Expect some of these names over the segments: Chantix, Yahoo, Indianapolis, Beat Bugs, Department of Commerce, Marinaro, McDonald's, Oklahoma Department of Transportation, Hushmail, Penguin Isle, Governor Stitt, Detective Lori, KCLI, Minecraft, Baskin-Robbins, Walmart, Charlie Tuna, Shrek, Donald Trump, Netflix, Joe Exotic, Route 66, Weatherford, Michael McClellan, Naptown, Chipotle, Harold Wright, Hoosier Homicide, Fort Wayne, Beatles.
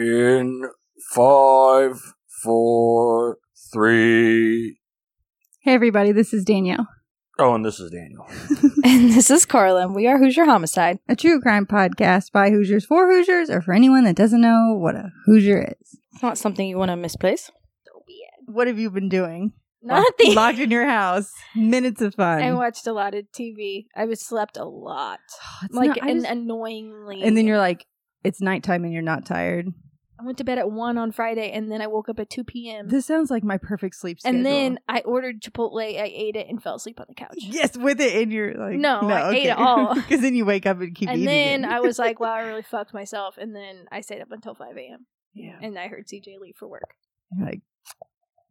in 5, 4, 3. Hey, everybody. This is Danielle. Oh, and this is Daniel. And this is Carlin. We are Hoosier Homicide, a true crime podcast by Hoosiers for Hoosiers, or for anyone that doesn't know what a Hoosier is. It's not something you want to misplace. So be it. What have you been doing? Nothing. Locked in your house. Minutes of fun. I watched a lot of TV. I was slept a lot. Annoyingly. And then you're like, it's nighttime and you're not tired. I went to bed at 1 on Friday, and then I woke up at 2 p.m. This sounds like my perfect sleep schedule. And then I ordered Chipotle, I ate it, and fell asleep on the couch. Yes, with it in your, like... No, I ate it all. Because then you wake up and keep eating it. And then I was like, wow, I really fucked myself. And then I stayed up until 5 a.m. Yeah. And I heard CJ leave for work. You're like,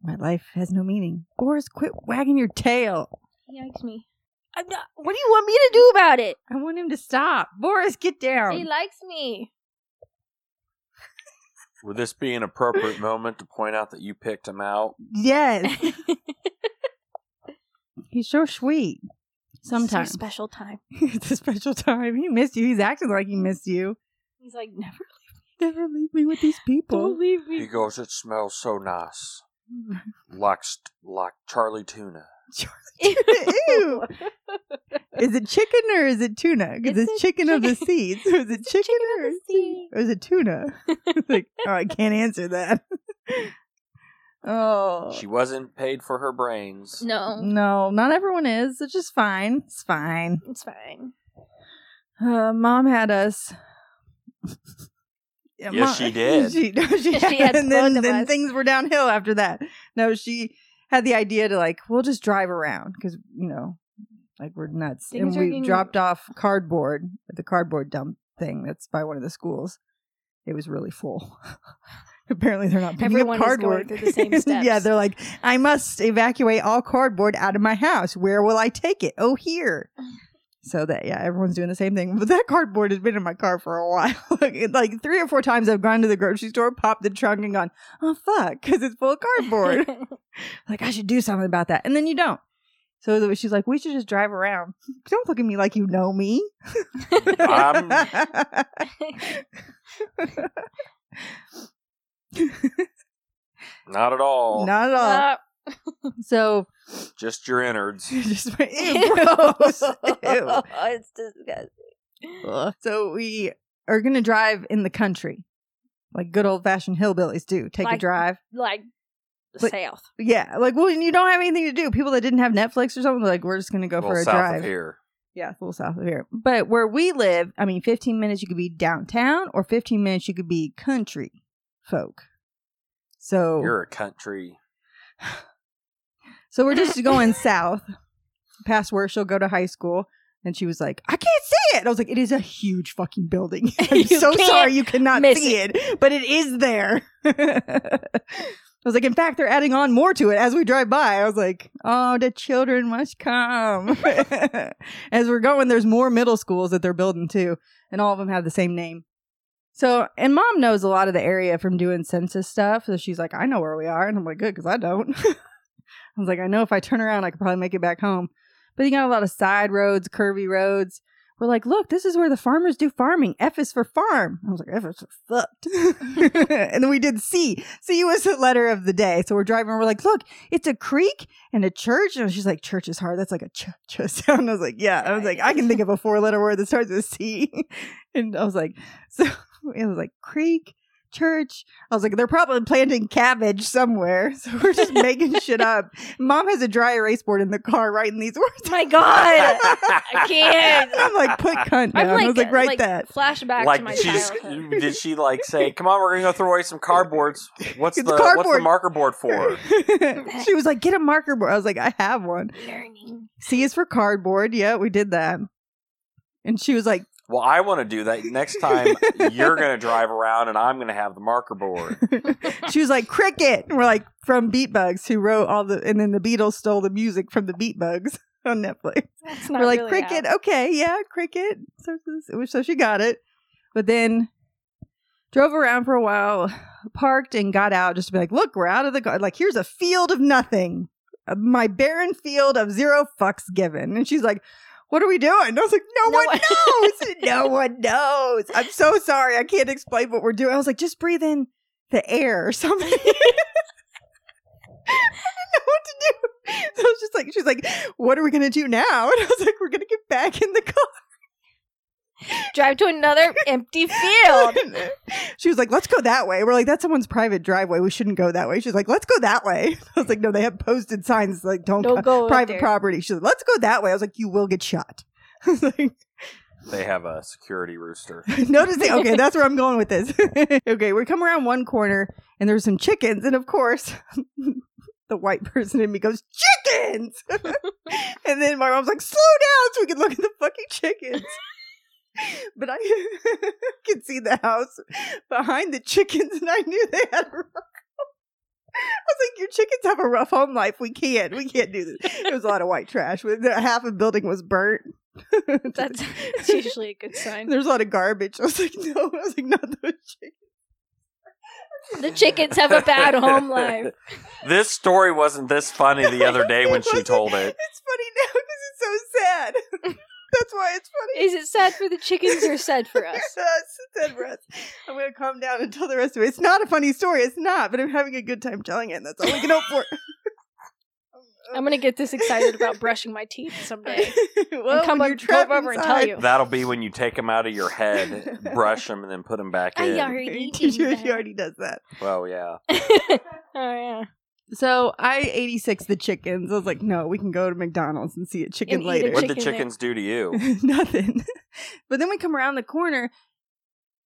my life has no meaning. Boris, quit wagging your tail. He likes me. I'm not... What do you want me to do about it? I want him to stop. Boris, get down. He likes me. Would this be an appropriate moment to point out that you picked him out? Yes. He's so sweet. Sometimes. It's a special time. It's a special time. He missed you. He's acting like he missed you. He's like, never leave me with these people. Don't leave me. He goes, it smells so nice. Like Charlie Tuna. Ew. Is it chicken or is it tuna? Because it's chicken of the sea. So is it chicken or is it tuna? It's like, oh, I can't answer that. Oh. She wasn't paid for her brains. No, not everyone is. It's just fine. It's fine. Mom had us. Yeah, yes, she did. She had and then things were downhill after that. No, she had the idea to like, we'll just drive around because, you know, like we're nuts. Things and we dropped off cardboard at the cardboard dump thing that's by one of the schools. It was really full. Apparently they're not picking up cardboard. Everyone is going through the same steps. Yeah, they're like, I must evacuate all cardboard out of my house. Where will I take it? Oh, here. So that, yeah, everyone's doing the same thing. But that cardboard has been in my car for a while. Like 3 or 4 times I've gone to the grocery store, popped the trunk and gone, oh, fuck, because it's full of cardboard. Like, I should do something about that. And then you don't. So she's like, we should just drive around. Don't look at me like you know me. Not at all. So just your innards. Just my gross. Ew. It's disgusting. Ugh. So we are gonna drive in the country, like good old fashioned hillbillies do. Take a drive, like the South. Yeah, like well, you don't have anything to do. People that didn't have Netflix or something, like we're just gonna go for a drive. South of here. Yeah, a little south of here. But where we live, I mean, 15 minutes you could be downtown, or 15 minutes you could be country folk. So you're a country. So we're just going south, past where she'll go to high school, and she was like, I can't see it! I was like, it is a huge fucking building. I'm so sorry you cannot see it, but it is there. I was like, in fact, they're adding on more to it as we drive by. I was like, oh, the children must come. As we're going, there's more middle schools that they're building too, and all of them have the same name. So, and Mom knows a lot of the area from doing census stuff, so she's like, I know where we are, and I'm like, good, because I don't. I was like, I know if I turn around, I could probably make it back home. But you got a lot of side roads, curvy roads. We're like, look, this is where the farmers do farming. F is for farm. I was like, F is for fucked. And then we did C. C was the letter of the day. So we're driving. And we're like, look, it's a creek and a church. And she's like, church is hard. That's like a ch sound. I was like, yeah. I was like, I can think of a 4-letter word that starts with C. And I was like, so it was like creek. Church. I was like, they're probably planting cabbage somewhere. So we're just making shit up. Mom has a dry erase board in the car writing these words. Oh my God. I can't. I'm like, put cunt down. Like, I was like, write like, that. Flashback like, to my childhood. Did she like say, come on, we're going to go throw away some cardboards. What's the marker board for? She was like, get a marker board. I was like, I have one. Learning. C is for cardboard. Yeah, we did that. And she was like, well, I want to do that. Next time, you're going to drive around and I'm going to have the marker board. She was like, cricket. And we're like, from Beat Bugs, who wrote all the... And then the Beatles stole the music from the Beat Bugs on Netflix. We're like, really cricket. Out. Okay, yeah, cricket. So she got it. But then drove around for a while, parked and got out just to be like, look, we're out of the... Like, here's a field of nothing. My barren field of zero fucks given. And she's like... what are we doing? And I was like, no one knows. No one knows. I'm so sorry. I can't explain what we're doing. I was like, just breathe in the air or something. I didn't know what to do. So I was just like, she's like, what are we going to do now? And I was like, we're going to get back in the car. Drive to another empty field. She was like, let's go that way. We're like, that's someone's private driveway. We shouldn't go that way. She's like, let's go that way. I was like, no, they have posted signs like, don't go private property. She's like, let's go that way. I was like, you will get shot. I was like, they have a security rooster. Okay, that's where I'm going with this. Okay, we come around one corner and there's some chickens, and of course the white person in me goes, chickens! And then my mom's like, slow down so we can look at the fucking chickens. But I could see the house behind the chickens, and I knew they had a rough home. I was like, your chickens have a rough home life. We can't do this. It was a lot of white trash. Half a building was burnt. That's usually a good sign. There's a lot of garbage. I was like, no. I was like, not those chickens. The chickens have a bad home life. This story wasn't this funny the other day when she told it. It's funny now because it's so sad. That's why it's funny. Is it sad for the chickens or sad for us? It's sad for us. I'm going to calm down and tell the rest of it. It's not a funny story. It's not. But I'm having a good time telling it. And that's all we can hope for. I'm going to get this excited about brushing my teeth someday. Well, and come over and tell you. That'll be when you take them out of your head, brush them, and then put them back in. She already does that. Well, yeah. Oh, yeah. So I 86 the chickens. I was like, no, we can go to McDonald's and see a chicken later. What did the chickens do to you? Nothing. But then we come around the corner,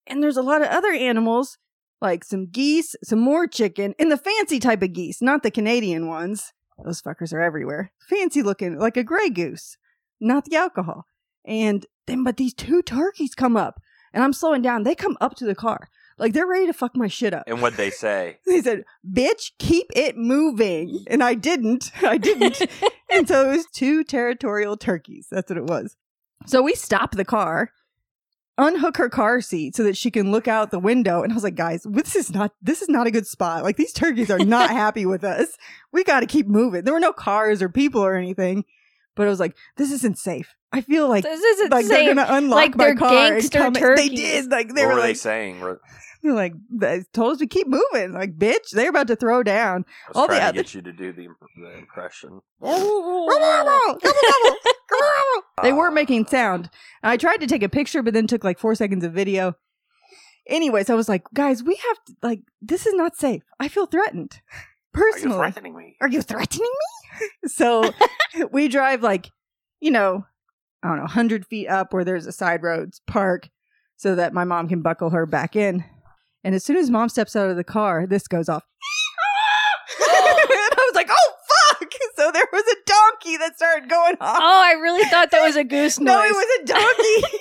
and there's a lot of other animals, like some geese, some more chicken, and the fancy type of geese, not the Canadian ones. Those fuckers are everywhere. Fancy looking, like a gray goose, not the alcohol. And then, but these two turkeys come up, and I'm slowing down. They come up to the car. Like, they're ready to fuck my shit up. And what'd they say? They said, bitch, keep it moving. And I didn't. And so it was two territorial turkeys. That's what it was. So we stop the car, unhook her car seat so that she can look out the window. And I was like, guys, this is not a good spot. Like, these turkeys are not happy with us. We got to keep moving. There were no cars or people or anything. But I was like, this isn't safe. I feel like they're going to unlock like my car and come. They did. Like, they were like, saying? They're like, they told us to keep moving. Like, bitch, they're about to throw down. I was trying to get you to do the impression. They weren't making sound. I tried to take a picture, but then took like 4 seconds of video. Anyways, I was like, guys, we have to, like, this is not safe. I feel threatened. Personally. Are you threatening me? So we drive like, you know, I don't know, 100 feet up where there's a side roads park so that my mom can buckle her back in. And as soon as mom steps out of the car, this goes off. And I was like, oh, fuck. So there was a donkey that started going off. Oh, I really thought that was a goose noise. No, it was a donkey.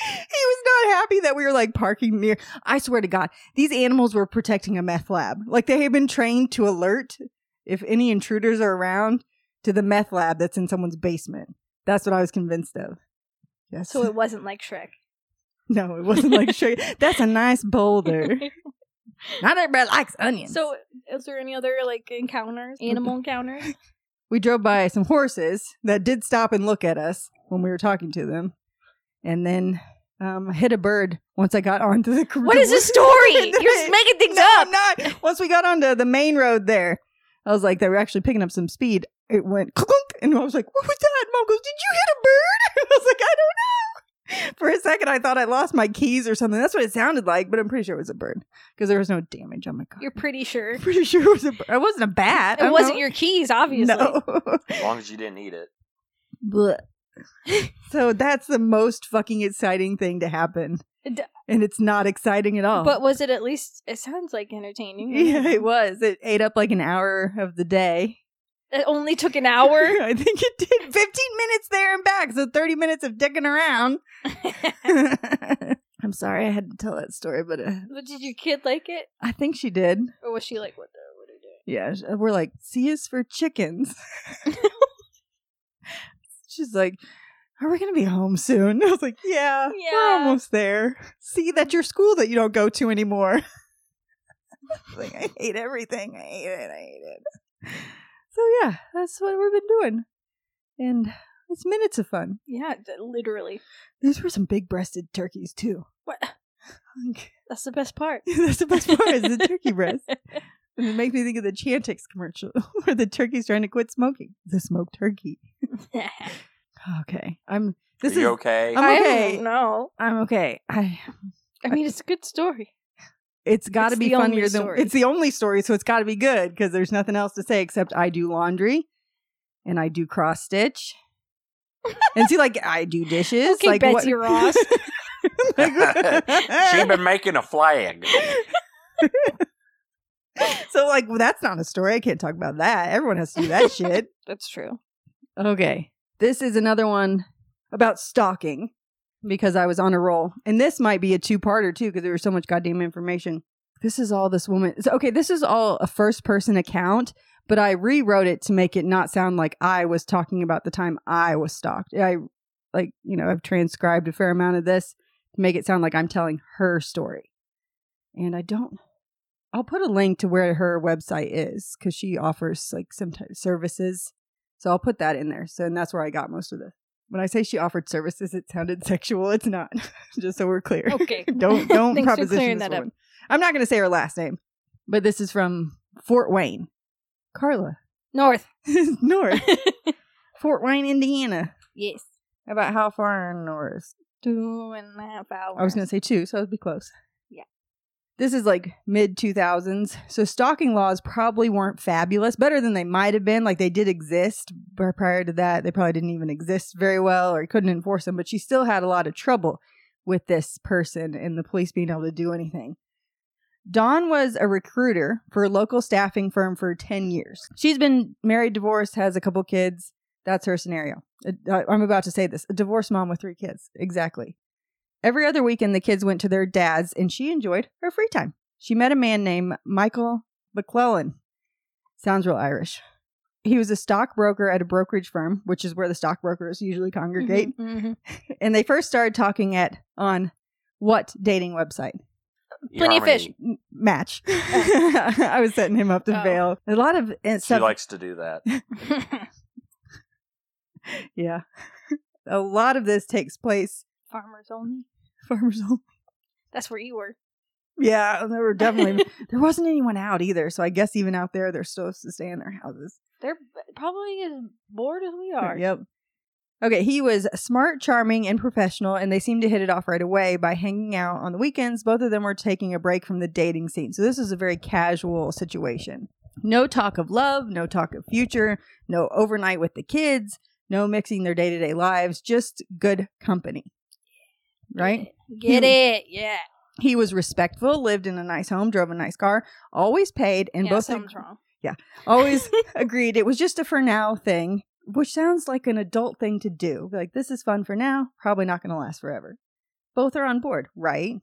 He was not happy that we were like parking near. I swear to God, these animals were protecting a meth lab. Like, they had been trained to alert if any intruders are around to the meth lab that's in someone's basement. That's what I was convinced of. Yes. So it wasn't like Shrek. No, it wasn't like Shrek. That's a nice boulder. Not everybody likes onions. So is there any other like animal encounters? We drove by some horses that did stop and look at us when we were talking to them. And then I hit a bird once I got onto the... What is this story? You're just making things up. No, I'm not. Once we got onto the main road there, I was like, they were actually picking up some speed. It went clunk, and I was like, what was that? Mom goes, did you hit a bird? I was like, I don't know. For a second, I thought I lost my keys or something. That's what it sounded like, but I'm pretty sure it was a bird because there was no damage on my car. You're pretty sure? Pretty sure it was a bird. It wasn't a bat. It wasn't your keys, obviously. No. As long as you didn't eat it. Blech. So that's the most fucking exciting thing to happen, and it's not exciting at all. But was it at least? It sounds like entertaining. Yeah, it was. It ate up like an hour of the day. It only took an hour. I think it did. 15 minutes there and back, so 30 minutes of dicking around. I'm sorry I had to tell that story, but did your kid like it? I think she did. Or was she like, what are you doing? Yeah, we're like, C is for chickens. She's like, are we going to be home soon? I was like, yeah, we're almost there. See, that's your school that you don't go to anymore. I like, I hate everything. I hate it. So yeah, that's what we've been doing. And It's minutes of fun. Yeah, literally. These were some big-breasted turkeys, too. What? That's the best part. That's the best part is the turkey breast. And it makes me think of the Chantix commercial where the turkey's trying to quit smoking. The smoked turkey. Okay. Are you okay? I'm okay. No. I'm okay. I mean, it's a good story. It's got to be funnier than... It's the only story, so it's got to be good because there's nothing else to say except I do laundry and I do cross-stitch. And see, like, I do dishes. Okay, like, Betsy Ross. She's been making a flag. So, like, well, that's not a story. I can't talk about that. Everyone has to do that shit. That's true. Okay. This is another one about stalking because I was on a roll. And this might be a two-parter, too, because there was so much goddamn information. This is all this woman... Okay, this is all a first-person account, but I rewrote it to make it not sound like I was talking about the time I was stalked. I've transcribed a fair amount of this to make it sound like I'm telling her story. And I'll put a link to where her website is because she offers like some type of services. So I'll put that in there. So, and that's where I got most of this. When I say she offered services, it sounded sexual. It's not. Just so we're clear. Okay. Don't proposition this woman. I'm not going to say her last name, but this is from Fort Wayne. Carla. North. Fort Wayne, Indiana. Yes. About how far north? 2.5 hours. I was going to say 2, so it would be close. Yeah. This is like mid-2000s. So stalking laws probably weren't fabulous. Better than they might have been. Like they did exist. But prior to that, they probably didn't even exist very well or couldn't enforce them. But she still had a lot of trouble with this person and the police being able to do anything. Dawn was a recruiter for a local staffing firm for 10 years. She's been married, divorced, has a couple kids. That's her scenario. I'm about to say this. A divorced mom with 3 kids. Exactly. Every other weekend, the kids went to their dad's, and she enjoyed her free time. She met a man named Michael McClellan. Sounds real Irish. He was a stockbroker at a brokerage firm, which is where the stockbrokers usually congregate. Mm-hmm, mm-hmm. And they first started talking on what dating website? Plenty of Fish. Match. I was setting him up to fail. A lot of stuff. She likes to do that. Yeah. A lot of this takes place. Farmers Only. That's where you were. Yeah, there were definitely. There wasn't anyone out either, so I guess even out there, they're supposed to stay in their houses. They're probably as bored as we are. Yep. Okay, he was smart, charming, and professional, and they seemed to hit it off right away by hanging out on the weekends. Both of them were taking a break from the dating scene, so this is a very casual situation. No talk of love, no talk of future, no overnight with the kids, no mixing their day-to-day lives, just good company. Right? Yeah. He was respectful, lived in a nice home, drove a nice car, always paid, and both... something's wrong. Yeah, always agreed. It was just a for now thing. Which sounds like an adult thing to do. Like, this is fun for now. Probably not going to last forever. Both are on board, right?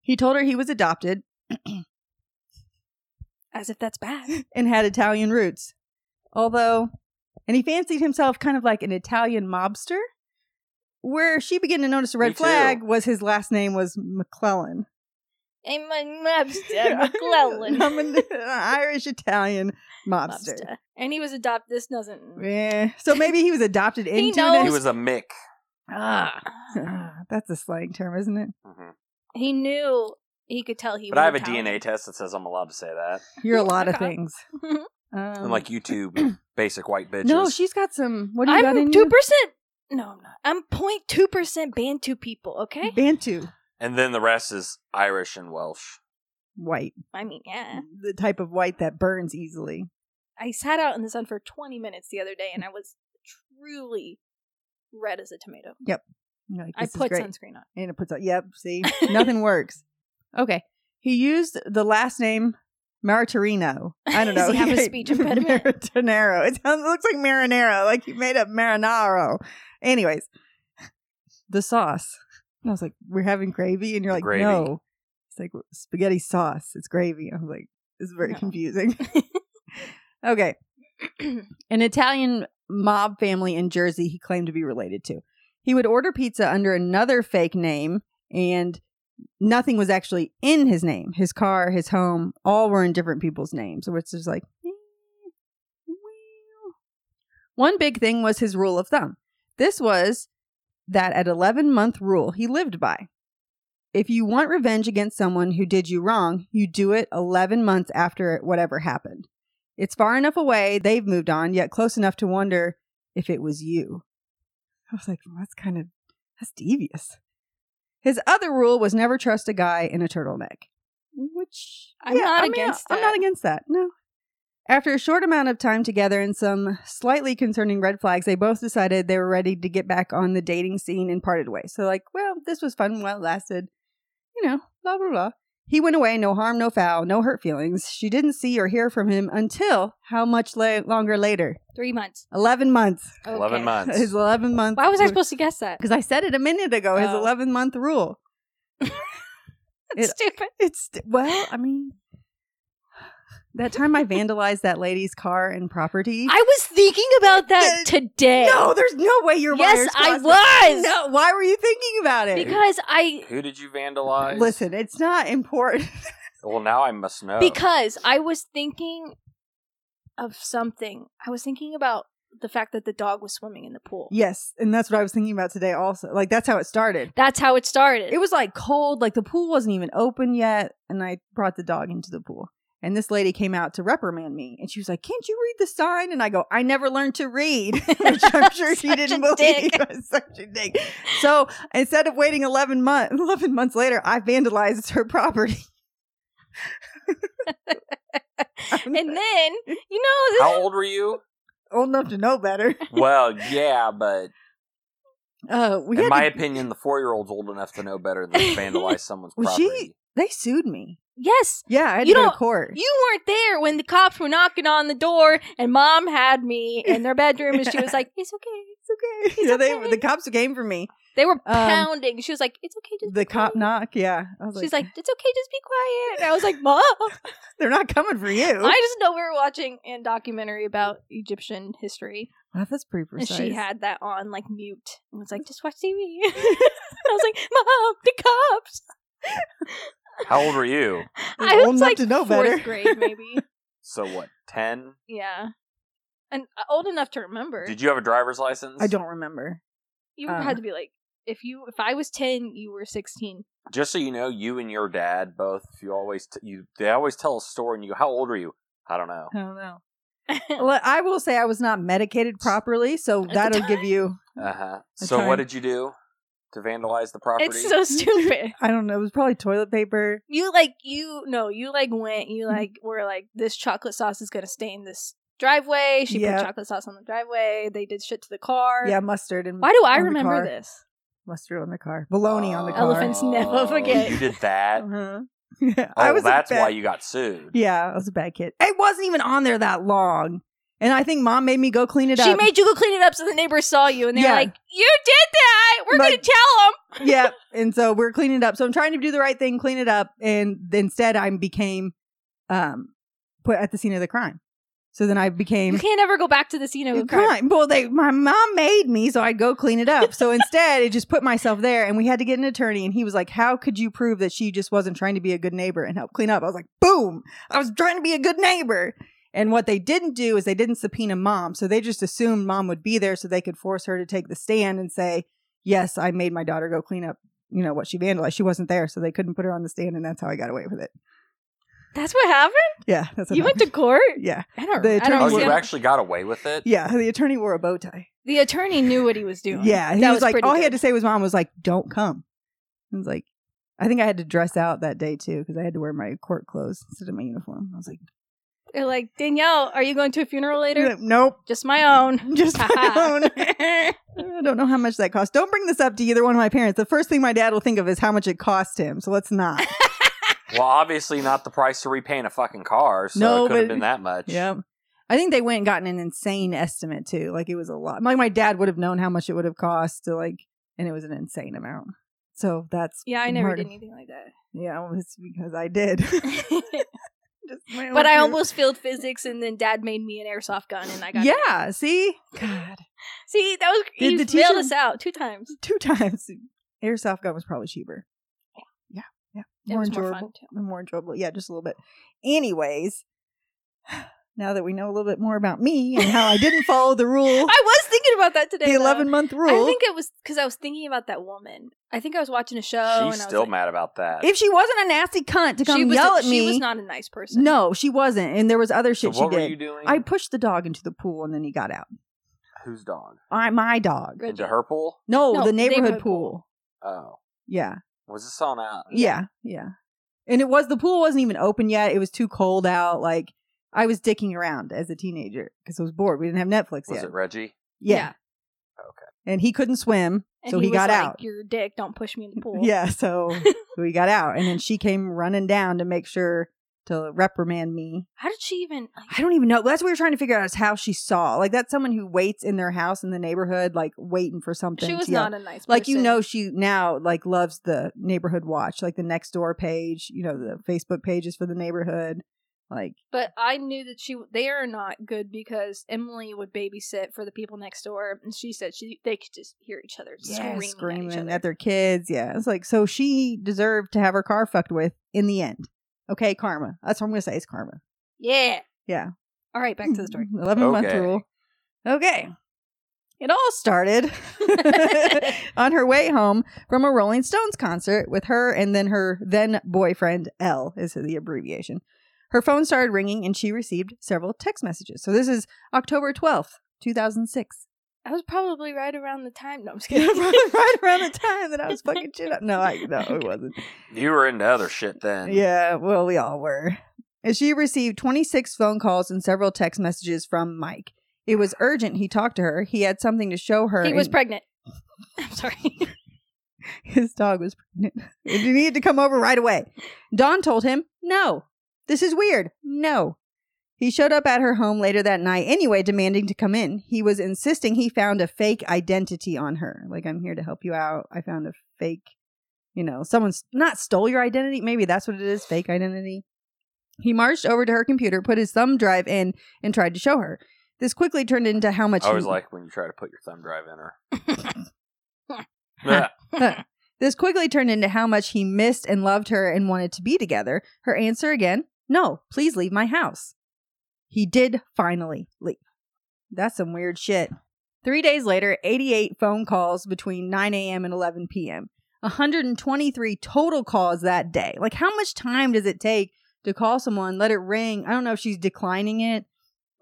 He told her he was adopted. As if that's bad. And had Italian roots. And he fancied himself kind of like an Italian mobster. Where she began to notice a red flag was his last name was McClellan. I'm a mobster, McClellan. I'm an Irish-Italian mobster. And he was adopted. This doesn't... Yeah. So maybe he was adopted into... He was a Mick. That's a slang term, isn't it? Mm-hmm. He knew he could tell he was... But I have Italian. A DNA test that says I'm allowed to say that. You're a lot of things. I'm like YouTube basic white bitches. No, she's got some... What do you got in you? I'm 2%. No, I'm not. I'm 0.2% Bantu people, okay? Bantu. And then the rest is Irish and Welsh. White. I mean, yeah. The type of white that burns easily. I sat out in the sun for 20 minutes the other day, and I was truly red as a tomato. Yep. Like, I put sunscreen on. And it puts on. Yep, see? Nothing works. Okay. He used the last name Maritorino. I don't know. Does he have a speech impediment? Maritorino. It looks like Marinaro. Like he made up Marinaro. Anyways. The sauce. And I was like, we're having gravy? And you're like, gravy. No. It's like spaghetti sauce. It's gravy. I was like, this is very confusing. Okay. An Italian mob family in Jersey he claimed to be related to. He would order pizza under another fake name, and nothing was actually in his name. His car, his home, all were in different people's names. So it's just like... One big thing was his rule of thumb. This was that 11-month rule he lived by. If you want revenge against someone who did you wrong, you do it 11 months after whatever happened. It's far enough away, they've moved on, yet close enough to wonder if it was you. I was like, well, that's devious. His other rule was never trust a guy in a turtleneck, which I'm not against that. No. After a short amount of time together and some slightly concerning red flags, they both decided they were ready to get back on the dating scene and parted ways. So like, well, this was fun while it lasted, blah, blah, blah. He went away, no harm, no foul, no hurt feelings. She didn't see or hear from him until how much longer later? 3 months. 11 months. Okay. 11 months. His 11-month. Why was I supposed to guess that? Because I said it a minute ago, his 11-month rule. It's stupid. That time I vandalized that lady's car and property. I was thinking about that today. No, there's no way you're wired. Yes, I was. No, why were you thinking about it? Because Who did you vandalize? Listen, it's not important. Well, now I must know. Because I was thinking of something. I was thinking about the fact that the dog was swimming in the pool. Yes, and that's what I was thinking about today also. Like, that's how it started. It was like cold. Like, the pool wasn't even open yet, and I brought the dog into the pool. And this lady came out to reprimand me. And she was like, can't you read the sign? And I go, I never learned to read. Which I'm sure she didn't believe. I was such a dick. So instead of waiting 11 months later, I vandalized her property. How old were you? Old enough to know better. Well, yeah, but... In my opinion, the 4-year-old's old enough to know better than to vandalize someone's property. They sued me. Yes. Yeah, I had to go to court. You weren't there when the cops were knocking on the door and Mom had me in their bedroom and she was like, it's okay, it's okay. The cops came for me. They were pounding. She was like, it's okay, just be quiet. The cop knock, yeah. She's like, it's okay, just be quiet. And I was like, Mom. They're not coming for you. I just know we were watching a documentary about Egyptian history. Wow, that's pretty precise. And she had that on, like, mute. And was like, just watch TV. I was like, Mom, the cops. How old were you? I was like fourth grade, maybe. So what, 10? Yeah. And old enough to remember. Did you have a driver's license? I don't remember. You had to be like, if I was 10, you were 16. Just so you know, you and your dad both, they always tell a story and you go, how old are you? I don't know. I don't know. Well, I will say I was not medicated properly, so that'll give you what did you do? To vandalize the property. It's so stupid. I don't know. It was probably toilet paper. You were like, this chocolate sauce is going to stain this driveway. She put chocolate sauce on the driveway. They did shit to the car. Yeah, mustard. And why do I remember this? Mustard on the car. Bologna on the car. Elephants never forget. You did that? Uh-huh. Yeah. Why you got sued. Yeah, I was a bad kid. It wasn't even on there that long. And I think Mom made me go clean it up. She made you go clean it up so the neighbors saw you. And they're like, you did that. We're going to tell them. Yeah. And so we're cleaning it up. So I'm trying to do the right thing, clean it up. And instead I became put at the scene of the crime. So then I became... You can't ever go back to the scene of the crime. Well, my mom made me, so I'd go clean it up. So instead, I just put myself there, and we had to get an attorney, and he was like, how could you prove that she just wasn't trying to be a good neighbor and help clean up? I was like, boom! I was trying to be a good neighbor! And what they didn't do is they didn't subpoena Mom. So they just assumed Mom would be there so they could force her to take the stand and say, yes, I made my daughter go clean up, what she vandalized. She wasn't there, so they couldn't put her on the stand. And that's how I got away with it. That's what happened? Yeah. That's what happened. You went to court? Yeah. You actually got away with it? Yeah. The attorney wore a bow tie. The attorney knew what he was doing. Yeah. He had to say was Mom was like, don't come. I was like, I think I had to dress out that day, too, because I had to wear my court clothes instead of my uniform. I was like... They're like, Danielle, are you going to a funeral later? Nope. Just my own. I don't know how much that cost. Don't bring this up to either one of my parents. The first thing my dad will think of is how much it cost him. So let's not. Well, obviously not the price to repaint a fucking car. So it could have been that much. Yeah. I think they went and gotten an insane estimate too. Like it was a lot. Like my dad would have known how much it would have cost to and it was an insane amount. So that's. Yeah, I never did anything like that. Yeah, well, it's because I did. But I almost failed physics, and then Dad made me an airsoft gun, and I got it. See? God. See, that was... He bailed us out 2 times. 2 times. Airsoft gun was probably cheaper. Yeah. Yeah. More enjoyable. More fun, too. More enjoyable. Yeah, just a little bit. Anyways, now that we know a little bit more about me and how I didn't follow the rule. I was thinking about that today. The 11-month rule. I think it was because I was thinking about that woman. I think I was watching a show. She's still mad about that. If she wasn't a nasty cunt to come yell at me. She was not a nice person. No, she wasn't. And there was other shit she did. What were you doing? I pushed the dog into the pool and then he got out. Whose dog? My dog. Into her pool? No, the neighborhood pool. Oh. Yeah. Was this on out? Yeah, yeah. And it was, the pool wasn't even open yet. It was too cold out. Like, I was dicking around as a teenager because I was bored. We didn't have Netflix yet. Was it Reggie? Yeah. Okay. And he couldn't swim, so he got out. Your dick, don't push me in the pool. Yeah, so we got out. And then she came running down to make sure to reprimand me. How did she even? I don't even know. That's what we were trying to figure out, is how she saw. Like, that's someone who waits in their house in the neighborhood, like waiting for something. She was not a nice person. Like, you know, she now like loves the neighborhood watch, like the next door page, you know, the Facebook pages for the neighborhood. Like, but I knew that they are not good because Emily would babysit for the people next door, and she said they could just hear each other screaming at each other. At their kids. Yeah, it's like, so she deserved to have her car fucked with in the end. Okay, karma. That's what I'm gonna say, is karma. Yeah, yeah. All right, back to the story. 11-month rule. Okay, it all started on her way home from a Rolling Stones concert with her and then her then boyfriend L is the abbreviation. Her phone started ringing, and she received several text messages. So this is October 12th, 2006. I was probably right around the time. No, I'm just kidding. Right around the time that I was fucking shit up. No, it wasn't. You were into other shit then. Yeah, well, we all were. And she received 26 phone calls and several text messages from Mike. It was urgent he talked to her. He had something to show her. He was pregnant. I'm sorry. His dog was pregnant. You needed to come over right away. Dawn told him, no. This is weird. No. He showed up at her home later that night anyway, demanding to come in. He was insisting he found a fake identity on her. Like, I'm here to help you out. I found a fake, you know, someone's not stole your identity. Maybe that's what it is. Fake identity. He marched over to her computer, put his thumb drive in, and tried to show her. This quickly turned into how much. I always like when you try to put your thumb drive in her. This quickly turned into how much he missed and loved her and wanted to be together. Her answer again. No, please leave my house. He did finally leave. That's some weird shit. 3 days later, 88 phone calls between 9 a.m. and 11 p.m. 123 total calls that day. Like, how much time does it take to call someone, let it ring? I don't know if she's declining it.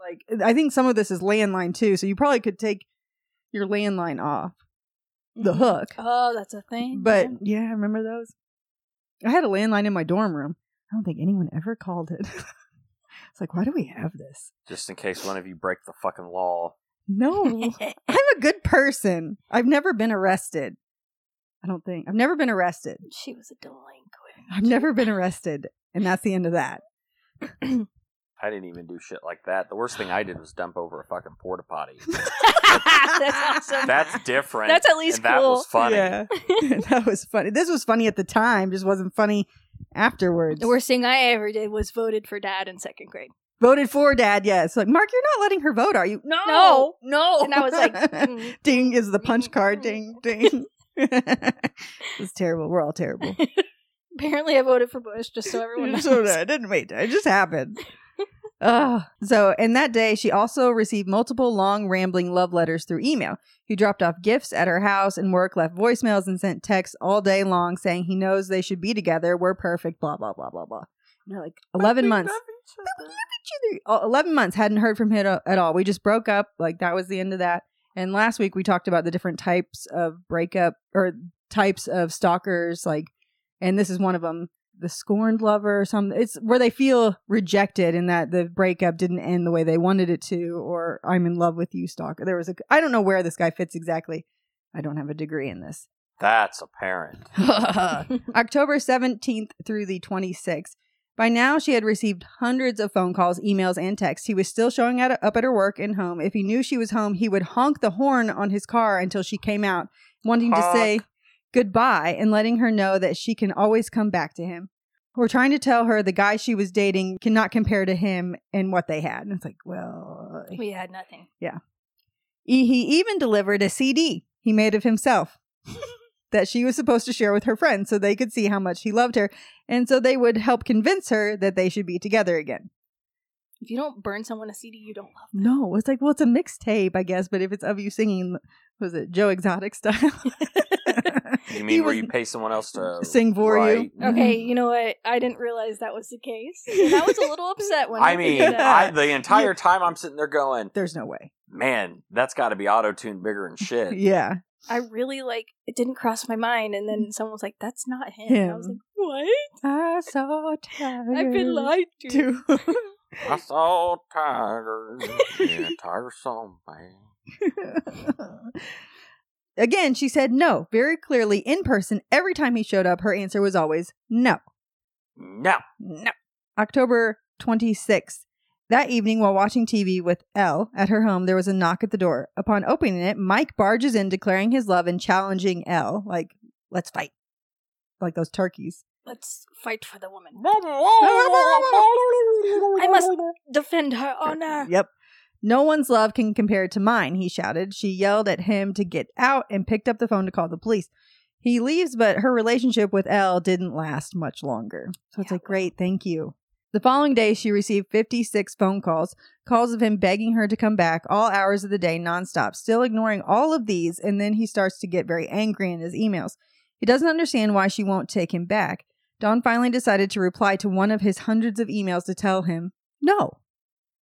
Like, I think some of this is landline too, so you probably could take your landline off the hook. Oh, that's a thing. But yeah, remember those? I had a landline in my dorm room. I don't think anyone ever called it. It's like, why do we have this? Just in case one of you break the fucking law. No. I'm a good person. I've never been arrested. I don't think. I've never been arrested. She was a delinquent. I've never been arrested. And that's the end of that. I didn't even do shit like that. The worst thing I did was dump over a fucking porta potty. That's awesome. That's different. That's at least cool. That was funny. Yeah. That was funny. This was funny at the time. Just wasn't funny afterwards. The worst thing I ever did was voted for dad in second grade. Voted for dad, yes. Like, Mark, you're not letting her vote, are you? No. And I was like, ding is the punch card. Ding, ding. It's terrible. We're all terrible. Apparently, I voted for Bush, just so everyone knows. So I didn't wait. It just happened. So, and that day, she also received multiple long, rambling love letters through email. He dropped off gifts at her house and work, left voicemails, and sent texts all day long saying he knows they should be together. We're perfect, blah, blah, blah, blah, blah. And they're like, 11 months. We love each other. 11 months. Hadn't heard from him at all. We just broke up. Like, that was the end of that. And last week, we talked about the different types of breakup or types of stalkers, like, and this is one of them. The scorned lover or something. It's where they feel rejected and that the breakup didn't end the way they wanted it to, or I'm in love with you stalker. There was a, I don't know where this guy fits exactly. I don't have a degree in this. That's apparent. October 17th through the 26th. By now she had received hundreds of phone calls, emails, and texts. He was still showing up at her work and home. If he knew she was home, he would honk the horn on his car until she came out, wanting to say goodbye and letting her know that she can always come back to him. Or trying to tell her the guy she was dating cannot compare to him and what they had. And it's like, well, we had nothing. Yeah. He even delivered a CD he made of himself that she was supposed to share with her friends so they could see how much he loved her. And so they would help convince her that they should be together again. If you don't burn someone a CD, you don't love them. No, it's like, well, it's a mixtape, I guess. But if it's of you singing, was it Joe Exotic style? You mean where you pay someone else to sing for you? Okay, you know what? I didn't realize that was the case. And I was a little upset when I mean, the entire time I'm sitting there going, there's no way. Man, that's got to be auto-tuned bigger and shit. Yeah. I really, like, it didn't cross my mind, and then someone was like, that's not him. And I was like, what? I saw Tiger. I've been lied to. I saw Tiger. Yeah, Tiger saw me. Again, she said no, very clearly, in person. Every time he showed up, her answer was always no. No. No. October 26th. That evening, while watching TV with Elle at her home, there was a knock at the door. Upon opening it, Mike barges in, declaring his love and challenging Elle, like, let's fight. Like those turkeys. Let's fight for the woman. I must defend her honor. Yep. No one's love can compare to mine, he shouted. She yelled at him to get out and picked up the phone to call the police. He leaves, but her relationship with Elle didn't last much longer. So it's like, great, thank you. The following day, she received 56 phone calls of him begging her to come back all hours of the day, nonstop, still ignoring all of these. And then he starts to get very angry in his emails. He doesn't understand why she won't take him back. Dawn finally decided to reply to one of his hundreds of emails to tell him no.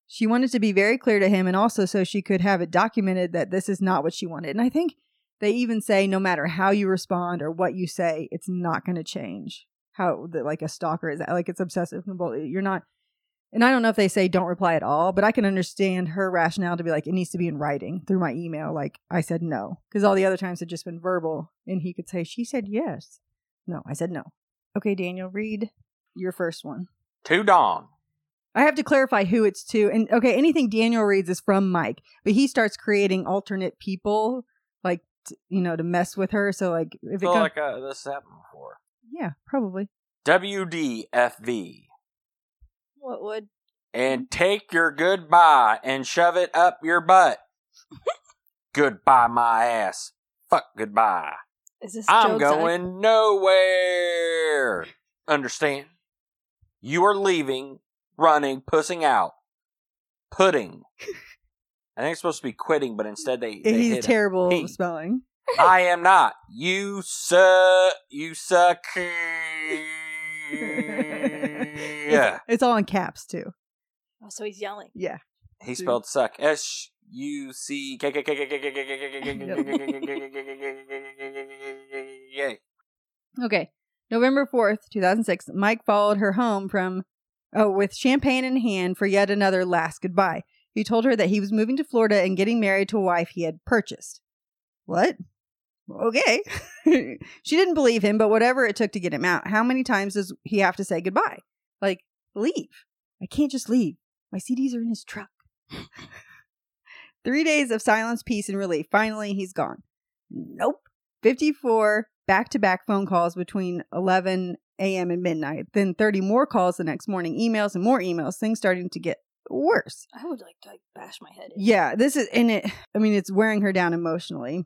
She wanted to be very clear to him, and also so she could have it documented that this is not what she wanted. And I think they even say no matter how you respond or what you say, it's not going to change. How that, like, a stalker is, like, it's obsessive. You're not, and I don't know if they say don't reply at all, but I can understand her rationale to be like, it needs to be in writing through my email. Like, I said no, because all the other times had just been verbal, and he could say, she said yes. No, I said no. Okay, Daniel, read your first one. To Dawn. I have to clarify who it's to. And okay, anything Daniel reads is from Mike, but he starts creating alternate people, like, you know, to mess with her. So, like, if it like this happened before. Yeah, probably. WDFV. What would? And take your goodbye and shove it up your butt. Goodbye, my ass. Fuck goodbye. Is this I'm going nowhere. Understand? You are leaving. Running, pussing out, pudding. I think it's supposed to be quitting, but instead they he's terrible at spelling. I am not. You suck. You suck. Yeah. It's all in caps too. Oh, so he's yelling. Yeah. He spelled suck. SUCK. Okay. November 4th, 2006. Mike followed her home from. Oh, with champagne in hand for yet another last goodbye. He told her that he was moving to Florida and getting married to a wife he had purchased. What? Okay. She didn't believe him, but whatever it took to get him out. How many times does he have to say goodbye? Like, leave. I can't just leave. My CDs are in his truck. 3 days of silence, peace, and relief. Finally, he's gone. Nope. 54 back-to-back phone calls between 11 a.m. and midnight, then 30 more calls the next morning, emails and more emails, things starting to get worse. I would like to bash my head in. Yeah, this is, and it, I mean, it's wearing her down emotionally.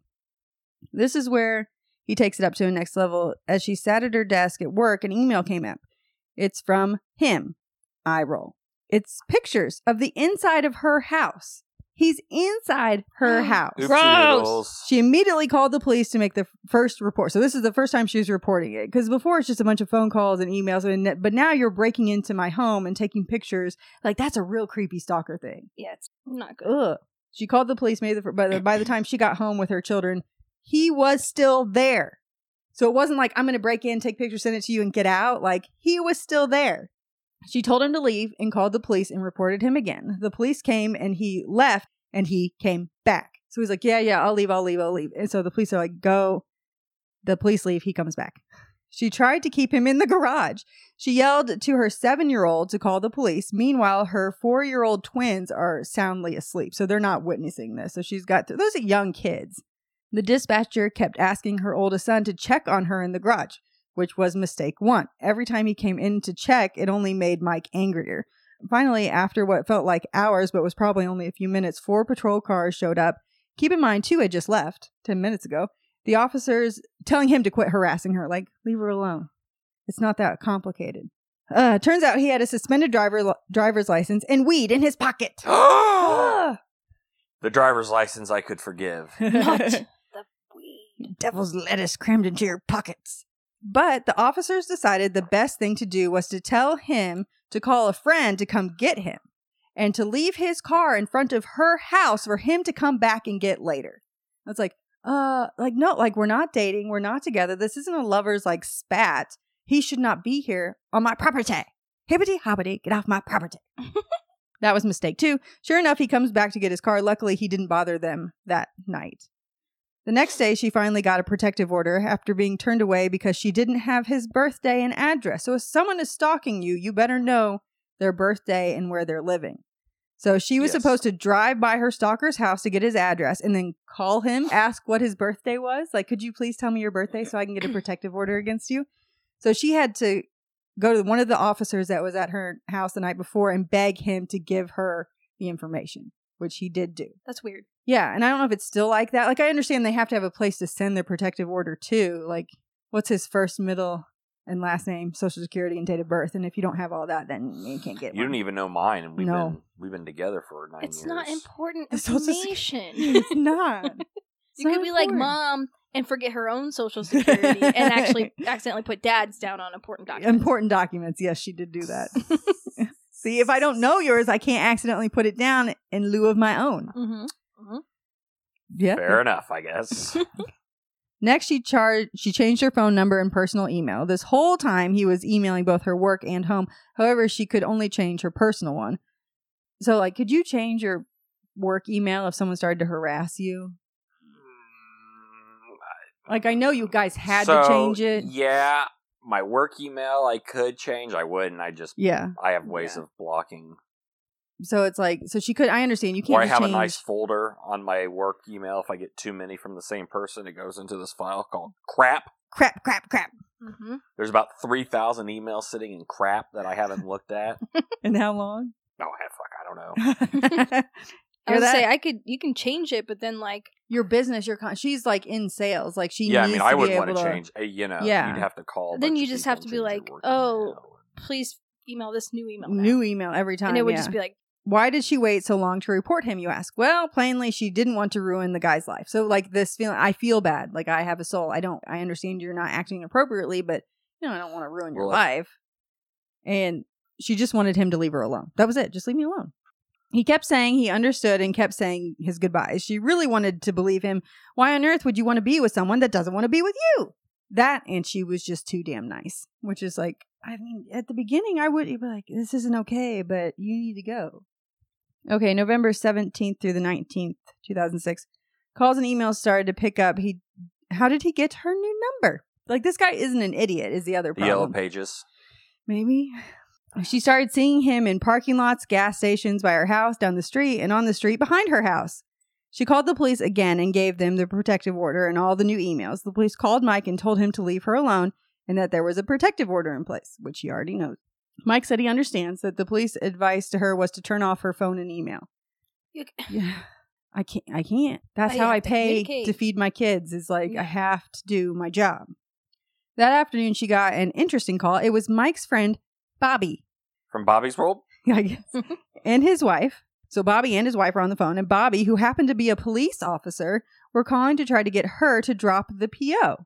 This is where he takes it up to a next level. As she sat at her desk at work, an email came up. It's from him. I roll. It's pictures of the inside of her house. He's inside her house. Gross. She immediately called the police to make the first report. So this is the first time she's reporting it. Because before it's just a bunch of phone calls and emails. But now you're breaking into my home and taking pictures. Like, that's a real creepy stalker thing. Yeah, it's not good. Ugh. She called the police. By the time she got home with her children, he was still there. So it wasn't like, I'm going to break in, take pictures, send it to you, and get out. Like, he was still there. She told him to leave and called the police and reported him again. The police came and he left and he came back. So he's like, yeah, I'll leave. And so the police are like, go. The police leave. He comes back. She tried to keep him in the garage. She yelled to her 7-year-old to call the police. Meanwhile, her 4-year-old twins are soundly asleep. So they're not witnessing this. So she's got those are young kids. The dispatcher kept asking her oldest son to check on her in the garage, which was mistake one. Every time he came in to check, it only made Mike angrier. Finally, after what felt like hours, but was probably only a few minutes, 4 patrol cars showed up. Keep in mind, 2 had just left 10 minutes ago. The officers telling him to quit harassing her, like, leave her alone. It's not that complicated. Turns out he had a suspended driver's license and weed in his pocket. The driver's license I could forgive. Not the weed. Devil's lettuce crammed into your pockets. But the officers decided the best thing to do was to tell him to call a friend to come get him and to leave his car in front of her house for him to come back and get later. I was like, no, like, we're not dating. We're not together. This isn't a lover's, like, spat. He should not be here on my property. Hippity hoppity, get off my property. That was mistake two. Sure enough, he comes back to get his car. Luckily, he didn't bother them that night. The next day, she finally got a protective order after being turned away because she didn't have his birthday and address. So if someone is stalking you, you better know their birthday and where they're living. So she was supposed to drive by her stalker's house to get his address and then call him, ask what his birthday was. Like, could you please tell me your birthday so I can get a protective order against you? So she had to go to one of the officers that was at her house the night before and beg him to give her the information, which he did do. That's weird. Yeah, and I don't know if it's still like that. Like, I understand they have to have a place to send their protective order to. Like, what's his first, middle, and last name, social security, and date of birth? And if you don't have all that, then you can't get it. You don't even know mine, and we've been together for 9 years. It's not important information. It's not. You could be like, Mom, and forget her own social security and actually accidentally put dad's down on important documents. Important documents. Yes, she did do that. See, if I don't know yours, I can't accidentally put it down in lieu of my own. Mm-hmm. Mm-hmm. Yeah. Fair enough, I guess. Next, she changed her phone number and personal email. This whole time, he was emailing both her work and home. However, she could only change her personal one. So, like, could you change your work email if someone started to harass you? Like, I know you guys had to change it. Yeah, my work email I could change. I wouldn't. I just, I have ways of blocking. So it's like, so she could, I understand. You can't change. Or I have a nice folder on my work email. If I get too many from the same person, it goes into this file called crap. Crap. Mm-hmm. There's about 3,000 emails sitting in crap that I haven't looked at. And how long? Oh, fuck, I don't know. I would say you can change it, but then like your business, she's like in sales, like she. Yeah, needs I mean, I would want to change. You know, you'd have to call. Then you just have to be like, please email this new email. Now. New email every time, and it would just be like, why did she wait so long to report him? You ask. Well, plainly, she didn't want to ruin the guy's life. So like this feeling, I feel bad. Like I have a soul. I understand you're not acting appropriately, but you know I don't want to ruin your life. And she just wanted him to leave her alone. That was it. Just leave me alone. He kept saying he understood and kept saying his goodbyes. She really wanted to believe him. Why on earth would you want to be with someone that doesn't want to be with you? That, and she was just too damn nice, which is like, I mean, at the beginning, I would be like, this isn't okay, but you need to go. Okay, November 17th through the 19th, 2006. Calls and emails started to pick up. How did he get her new number? Like, this guy isn't an idiot is the other problem. The Yellow Pages. Maybe. She started seeing him in parking lots, gas stations, by her house, down the street, and on the street behind her house. She called the police again and gave them the protective order and all the new emails. The police called Mike and told him to leave her alone and that there was a protective order in place, which he already knows. Mike said he understands that the police advice to her was to turn off her phone and email. Yeah, I can't. That's how I pay to feed my kids is like I have to do my job. That afternoon, she got an interesting call. It was Mike's friend, Bobby. From Bobby's World? I guess. And his wife. So Bobby and his wife are on the phone. And Bobby, who happened to be a police officer, were calling to try to get her to drop the PO.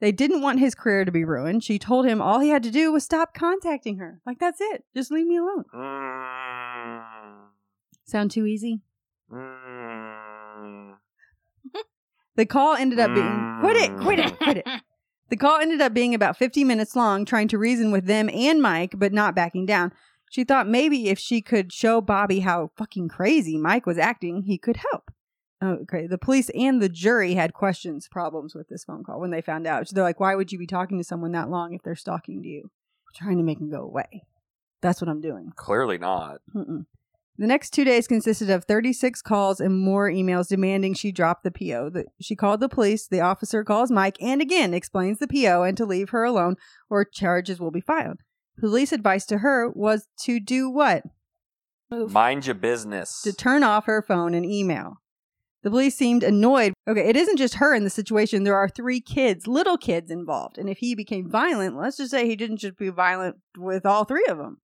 They didn't want his career to be ruined. She told him all he had to do was stop contacting her. Like, that's it. Just leave me alone. Sound too easy? The call ended up being, quit it. The call ended up being about 50 minutes long, trying to reason with them and Mike, but not backing down. She thought maybe if she could show Bobby how fucking crazy Mike was acting, he could help. Okay, the police and the jury had problems with this phone call when they found out. So they're like, why would you be talking to someone that long if they're stalking you? I'm trying to make him go away. That's what I'm doing. Clearly not. Mm-mm. The next 2 days consisted of 36 calls and more emails demanding she drop the PO. She called the police, the officer calls Mike, and again explains the PO and to leave her alone or charges will be filed. Police advice to her was to do what? Move. Mind your business. To turn off her phone and email. The police seemed annoyed. Okay, it isn't just her in the situation. There are 3 kids, little kids involved. And if he became violent, let's just say he didn't just be violent with all 3 of them.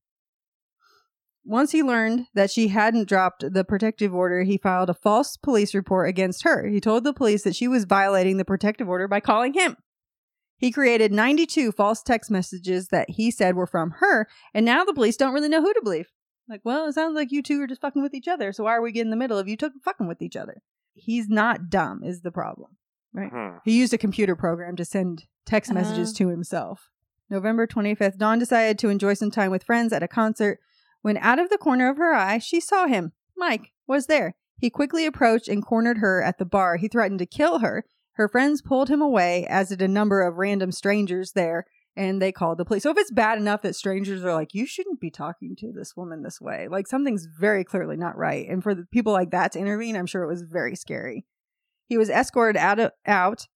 Once he learned that she hadn't dropped the protective order, he filed a false police report against her. He told the police that she was violating the protective order by calling him. He created 92 false text messages that he said were from her, and now the police don't really know who to believe. Like, well, it sounds like you 2 are just fucking with each other, so why are we getting in the middle of you fucking with each other? He's not dumb is the problem, right? Mm-hmm. He used a computer program to send text messages to himself. November 25th, Dawn decided to enjoy some time with friends at a concert when out of the corner of her eye, she saw him. Mike was there. He quickly approached and cornered her at the bar. He threatened to kill her. Her friends pulled him away, as did a number of random strangers there, and they called the police. So if it's bad enough that strangers are like, you shouldn't be talking to this woman this way, like something's very clearly not right. And for the people like that to intervene, I'm sure it was very scary. He was escorted out.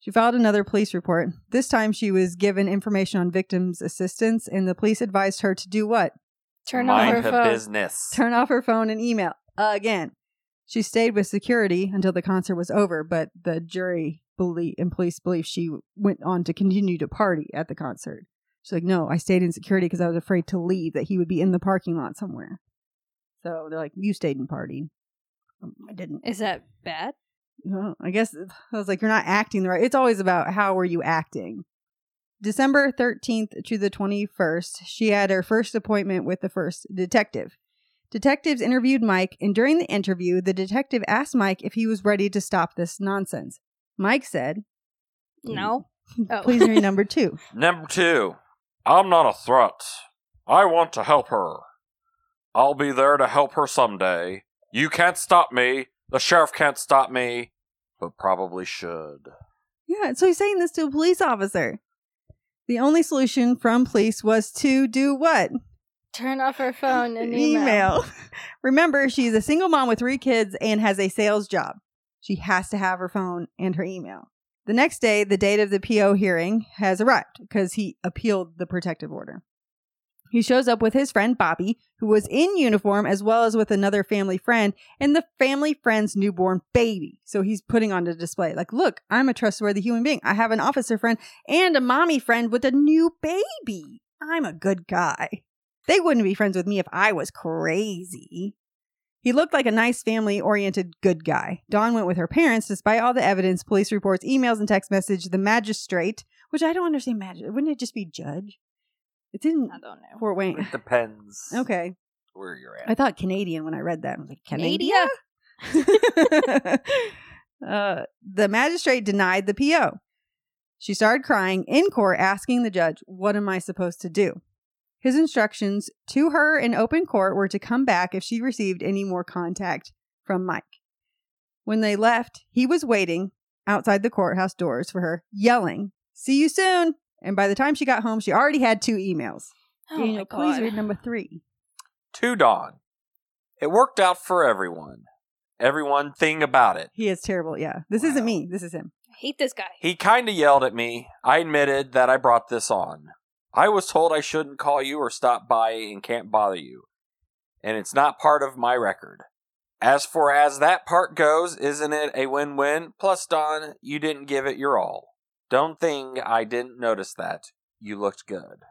She filed another police report. This time she was given information on victims' assistance, and the police advised her to do what? Turn off her phone and email again. She stayed with security until the concert was over, but the jury and police believe she went on to continue to party at the concert. She's like, no, I stayed in security because I was afraid to leave, that he would be in the parking lot somewhere. So they're like, you stayed and partied. I didn't. Is that bad? No, I guess I was like, you're not acting the right. It's always about how are you acting. December 13th to the 21st, she had her first appointment with the first detective. Detectives interviewed Mike, and during the interview, the detective asked Mike if he was ready to stop this nonsense. Mike said, no. Please read number 2. Number 2, I'm not a threat. I want to help her. I'll be there to help her someday. You can't stop me. The sheriff can't stop me, but probably should. Yeah, so he's saying this to a police officer. The only solution from police was to do what? Turn off her phone and email. Remember, she's a single mom with 3 kids and has a sales job. She has to have her phone and her email. The next day, the date of the PO hearing has arrived because he appealed the protective order. He shows up with his friend Bobby, who was in uniform, as well as with another family friend and the family friend's newborn baby. So he's putting on the display like, look, I'm a trustworthy human being. I have an officer friend and a mommy friend with a new baby. I'm a good guy. They wouldn't be friends with me if I was crazy. He looked like a nice family-oriented good guy. Dawn went with her parents despite all the evidence, police reports, emails, and text message. The magistrate, which I don't understand magistrate. Wouldn't it just be judge? It didn't. I don't know. Fort Wayne. It depends. Okay. Where you're at. I thought Canadian when I read that. I was like, Canada? The magistrate denied the PO. She started crying in court, asking the judge, what am I supposed to do? His instructions to her in open court were to come back if she received any more contact from Mike. When they left, he was waiting outside the courthouse doors for her, yelling, see you soon. And by the time she got home, she already had 2 emails. Oh, Daniel, please read number 3. To Dawn. It worked out for everyone. Everyone thing about it. He is terrible, yeah. This isn't me. This is him. I hate this guy. He kind of yelled at me. I admitted that I brought this on. I was told I shouldn't call you or stop by and can't bother you. And it's not part of my record. As that part goes, isn't it a win-win? Plus, Don, you didn't give it your all. Don't think I didn't notice that. You looked good.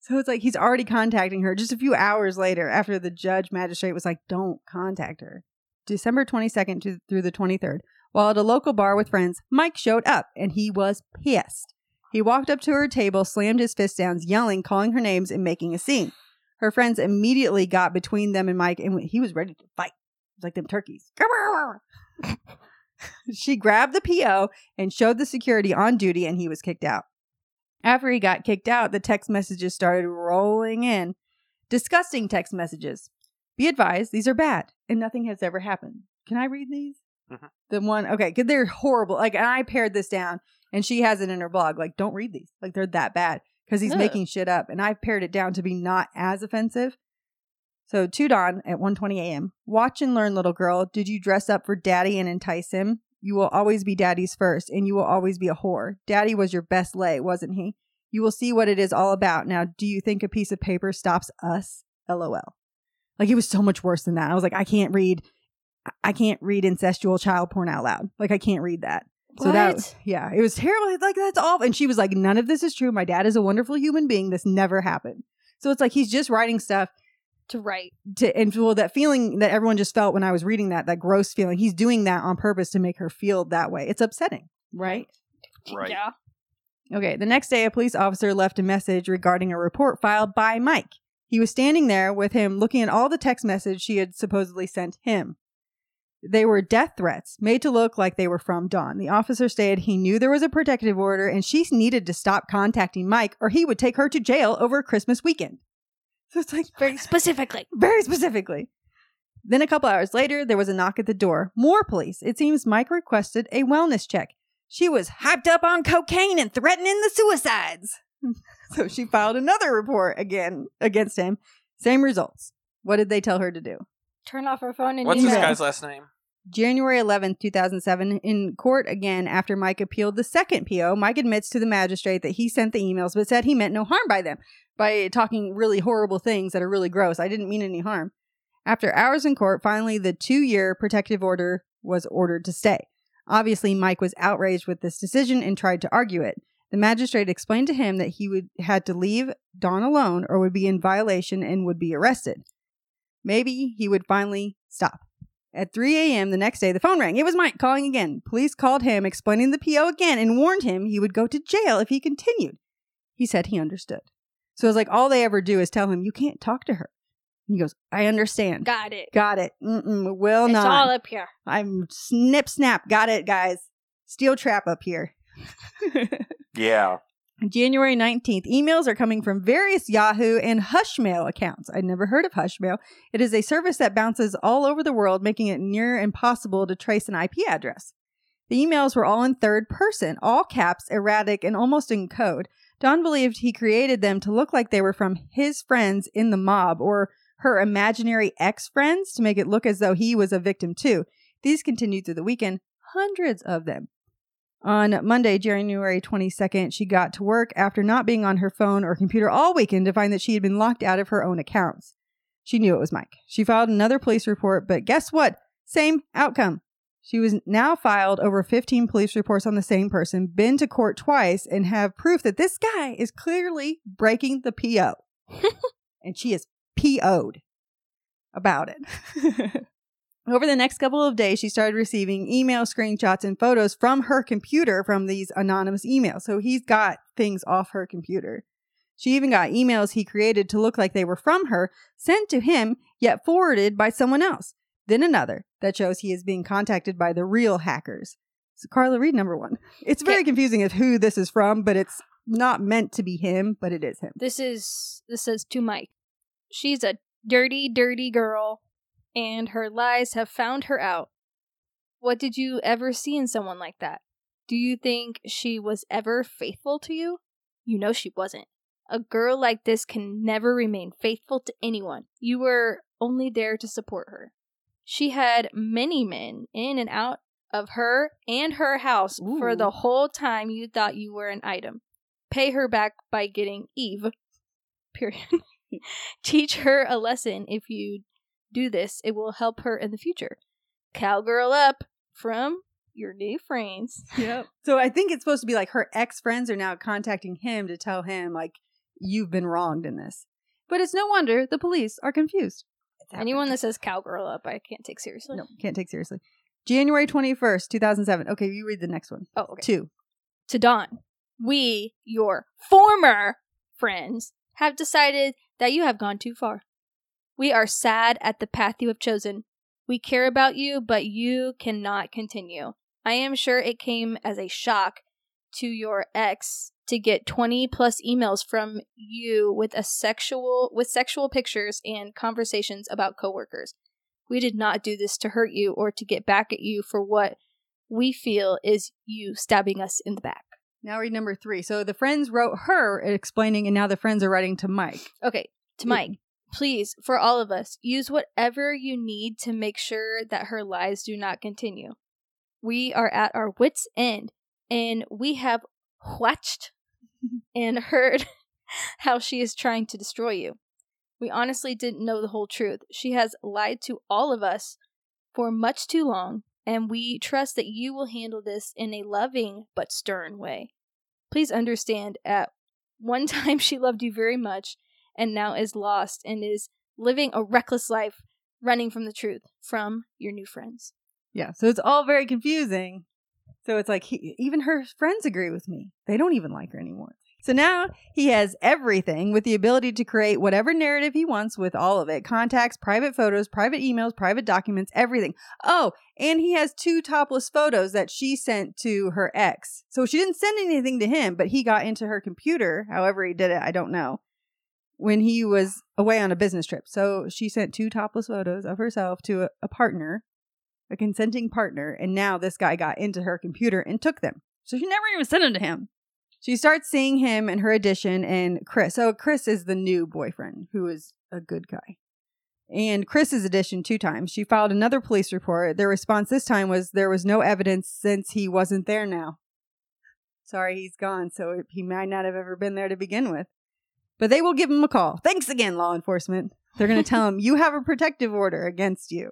So it's like he's already contacting her just a few hours later after the judge magistrate was like, don't contact her. December 22nd through the 23rd. While at a local bar with friends, Mike showed up and he was pissed. He walked up to her table, slammed his fist down, yelling, calling her names, and making a scene. Her friends immediately got between them and Mike, and he was ready to fight. It was like them turkeys. She grabbed the PO and showed the security on duty, and he was kicked out. After he got kicked out, the text messages started rolling in. Disgusting text messages. Be advised, these are bad, and nothing has ever happened. Can I read these? Mm-hmm. The one, okay, because they're horrible. Like, and I pared this down. And she has it in her blog. Like, don't read these. Like, they're that bad. Because he's making shit up. And I've pared it down to be not as offensive. So, to Dawn at 1:20 a.m. Watch and learn, little girl. Did you dress up for daddy and entice him? You will always be daddy's first. And you will always be a whore. Daddy was your best lay, wasn't he? You will see what it is all about. Now, do you think a piece of paper stops us? LOL. Like, it was so much worse than that. I was like, I can't read I can't read incestual child porn out loud. Like, I can't read that. What? So that, yeah, it was terrible. Like, that's awful. And she was like, none of this is true. My dad is a wonderful human being. This never happened. So it's like, he's just writing stuff to write to, and well, that feeling that everyone just felt when I was reading that, that gross feeling, he's doing that on purpose to make her feel that way. It's upsetting. Right. Right. Yeah. Okay. The next day, a police officer left a message regarding a report filed by Mike. He was standing there with him looking at all the text message she had supposedly sent him. They were death threats made to look like they were from Dawn. The officer stated he knew there was a protective order and she needed to stop contacting Mike or he would take her to jail over Christmas weekend. So it's like very specifically. Very specifically. Then a couple hours later, there was a knock at the door. More police. It seems Mike requested a wellness check. She was hyped up on cocaine and threatening the suicides. So she filed another report again against him. Same results. What did they tell her to do? Turn off her phone and email. What's this guy's last name? January 11th, 2007. In court again, after Mike appealed the second PO, Mike admits to the magistrate that he sent the emails, but said he meant no harm by them, by talking really horrible things that are really gross. I didn't mean any harm. After hours in court, finally, the 2-year protective order was ordered to stay. Obviously, Mike was outraged with this decision and tried to argue it. The magistrate explained to him that he had to leave Dawn alone or would be in violation and would be arrested. Maybe he would finally stop. At 3 a.m. the next day, the phone rang. It was Mike calling again. Police called him, explaining the PO again, and warned him he would go to jail if he continued. He said he understood. So it's like all they ever do is tell him, you can't talk to her. And he goes, I understand. Got it. Got it. Mm-mm, will it's not. It's all up here. I'm snip snap. Got it, guys. Steel trap up here. Yeah. January 19th, emails are coming from various Yahoo and Hushmail accounts. I'd never heard of Hushmail. It is a service that bounces all over the world, making it near impossible to trace an IP address. The emails were all in third person, all caps, erratic, and almost in code. Don believed he created them to look like they were from his friends in the mob or her imaginary ex-friends to make it look as though he was a victim too. These continued through the weekend, hundreds of them. On Monday, January 22nd, she got to work after not being on her phone or computer all weekend to find that she had been locked out of her own accounts. She knew it was Mike. She filed another police report, but guess what? Same outcome. She was now filed over 15 police reports on the same person, been to court twice, and have proof that this guy is clearly breaking the PO. And she is PO'd about it. Over the next couple of days, she started receiving email screenshots and photos from her computer from these anonymous emails. So he's got things off her computer. She even got emails he created to look like they were from her, sent to him, yet forwarded by someone else. Then another that shows he is being contacted by the real hackers. So Carla, read number one. It's very confusing of who this is from, but it's not meant to be him, but it is him. This says to Mike. She's a dirty, dirty girl. And her lies have found her out. What did you ever see in someone like that? Do you think she was ever faithful to you? You know she wasn't. A girl like this can never remain faithful to anyone. You were only there to support her. She had many men in and out of her and her house. Ooh. For the whole time you thought you were an item. Pay her back by getting Eve. Period. Teach her a lesson if you do this, it will help her in the future. Cowgirl up from your new friends. Yep. So I think it's supposed to be like her ex-friends are now contacting him to tell him, like, you've been wronged in this. But it's no wonder the police are confused. Anyone that says cowgirl up, I can't take seriously. No, can't take seriously. January 21st, 2007. Okay, you read the next one. Oh, okay. 2. To Dawn, we, your former friends, have decided that you have gone too far. We are sad at the path you have chosen. We care about you, but you cannot continue. I am sure it came as a shock to your ex to get 20 plus emails from you with sexual pictures and conversations about coworkers. We did not do this to hurt you or to get back at you for what we feel is you stabbing us in the back. Now read number 3. So the friends wrote her explaining, and now the friends are writing to Mike. Okay, to Mike. Please, for all of us, use whatever you need to make sure that her lies do not continue. We are at our wits' end, and we have watched and heard how she is trying to destroy you. We honestly didn't know the whole truth. She has lied to all of us for much too long, and we trust that you will handle this in a loving but stern way. Please understand, at one time she loved you very much and now is lost and is living a reckless life, running from the truth, from your new friends. Yeah, so it's all very confusing. So it's like, even her friends agree with me. They don't even like her anymore. So now he has everything with the ability to create whatever narrative he wants with all of it. Contacts, private photos, private emails, private documents, everything. Oh, and he has 2 topless photos that she sent to her ex. So she didn't send anything to him, but he got into her computer, however he did it, I don't know, when he was away on a business trip. So she sent 2 topless photos of herself to a partner, a consenting partner, and now this guy got into her computer and took them. So she never even sent them to him. She starts seeing him and her addition and Chris. So Chris is the new boyfriend who is a good guy. And Chris's addition 2 times. She filed another police report. Their response this time was there was no evidence since he wasn't there now. Sorry, he's gone. So he might not have ever been there to begin with. But they will give him a call. Thanks again, law enforcement. They're going to tell him you have a protective order against you.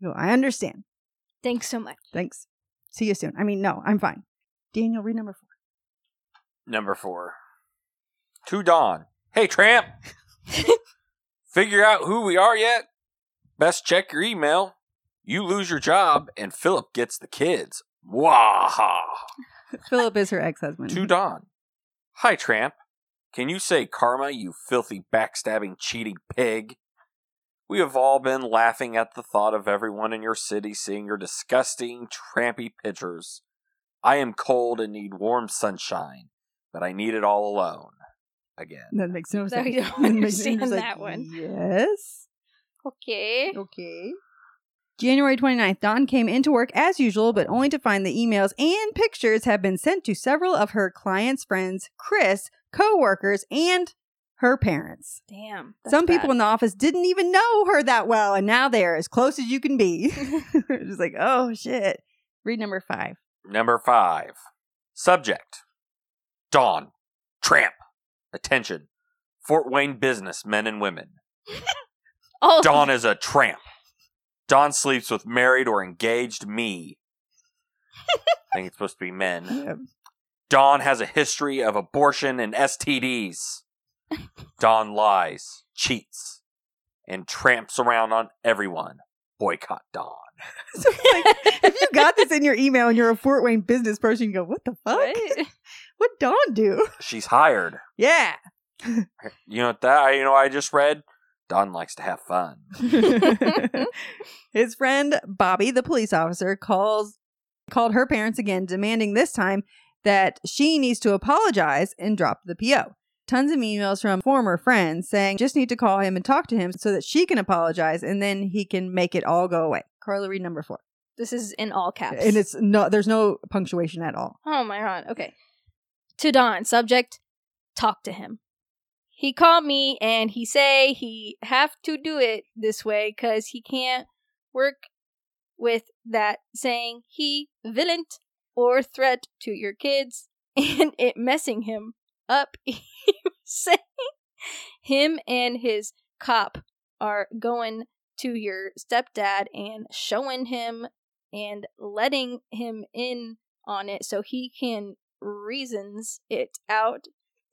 No, I understand. Thanks so much. Thanks. See you soon. I mean, no, I'm fine. Daniel, read number 4. Number 4. To Dawn. Hey, tramp. Figure out who we are yet? Best check your email. You lose your job and Philip gets the kids. Mwaha. Philip is her ex-husband. To Dawn. Hi, tramp. Can you say karma, you filthy, backstabbing, cheating pig? We have all been laughing at the thought of everyone in your city seeing your disgusting, trampy pictures. I am cold and need warm sunshine. But I need it all alone. Again. That makes no sense. I don't understand that one. Yes. Okay. Okay. January 29th, Dawn came into work as usual, but only to find the emails and pictures have been sent to several of her clients' friends, Chris, co-workers, and her parents. Damn. Some people in the office didn't even know her that well, and now they are as close as you can be. Just like, oh, shit. Read number 5. Number 5. Subject. Dawn, tramp, attention, Fort Wayne business men and women. Oh. Dawn is a tramp. Dawn sleeps with married or engaged me. I think it's supposed to be men. Yeah. Dawn has a history of abortion and STDs. Dawn lies, cheats, and tramps around on everyone. Boycott Dawn. So it's like, if you got this in your email and you're a Fort Wayne business person, you go, what the fuck? What? What'd Dawn do? She's hired. Yeah. You know that? You know I just read? Dawn likes to have fun. His friend, Bobby, the police officer, called her parents again, demanding this time that she needs to apologize and drop the PO. Tons of emails from former friends saying just need to call him and talk to him so that she can apologize and then he can make it all go away. Carla, read number 4. This is in all caps. And it's no, there's no punctuation at all. Oh my God. Okay. To Dawn, subject, talk to him. He called me and he say he have to do it this way because he can't work with that saying he villain or threat to your kids and it messing him up. He was saying him and his cop are going to your stepdad and showing him and letting him in on it so he can reasons it out.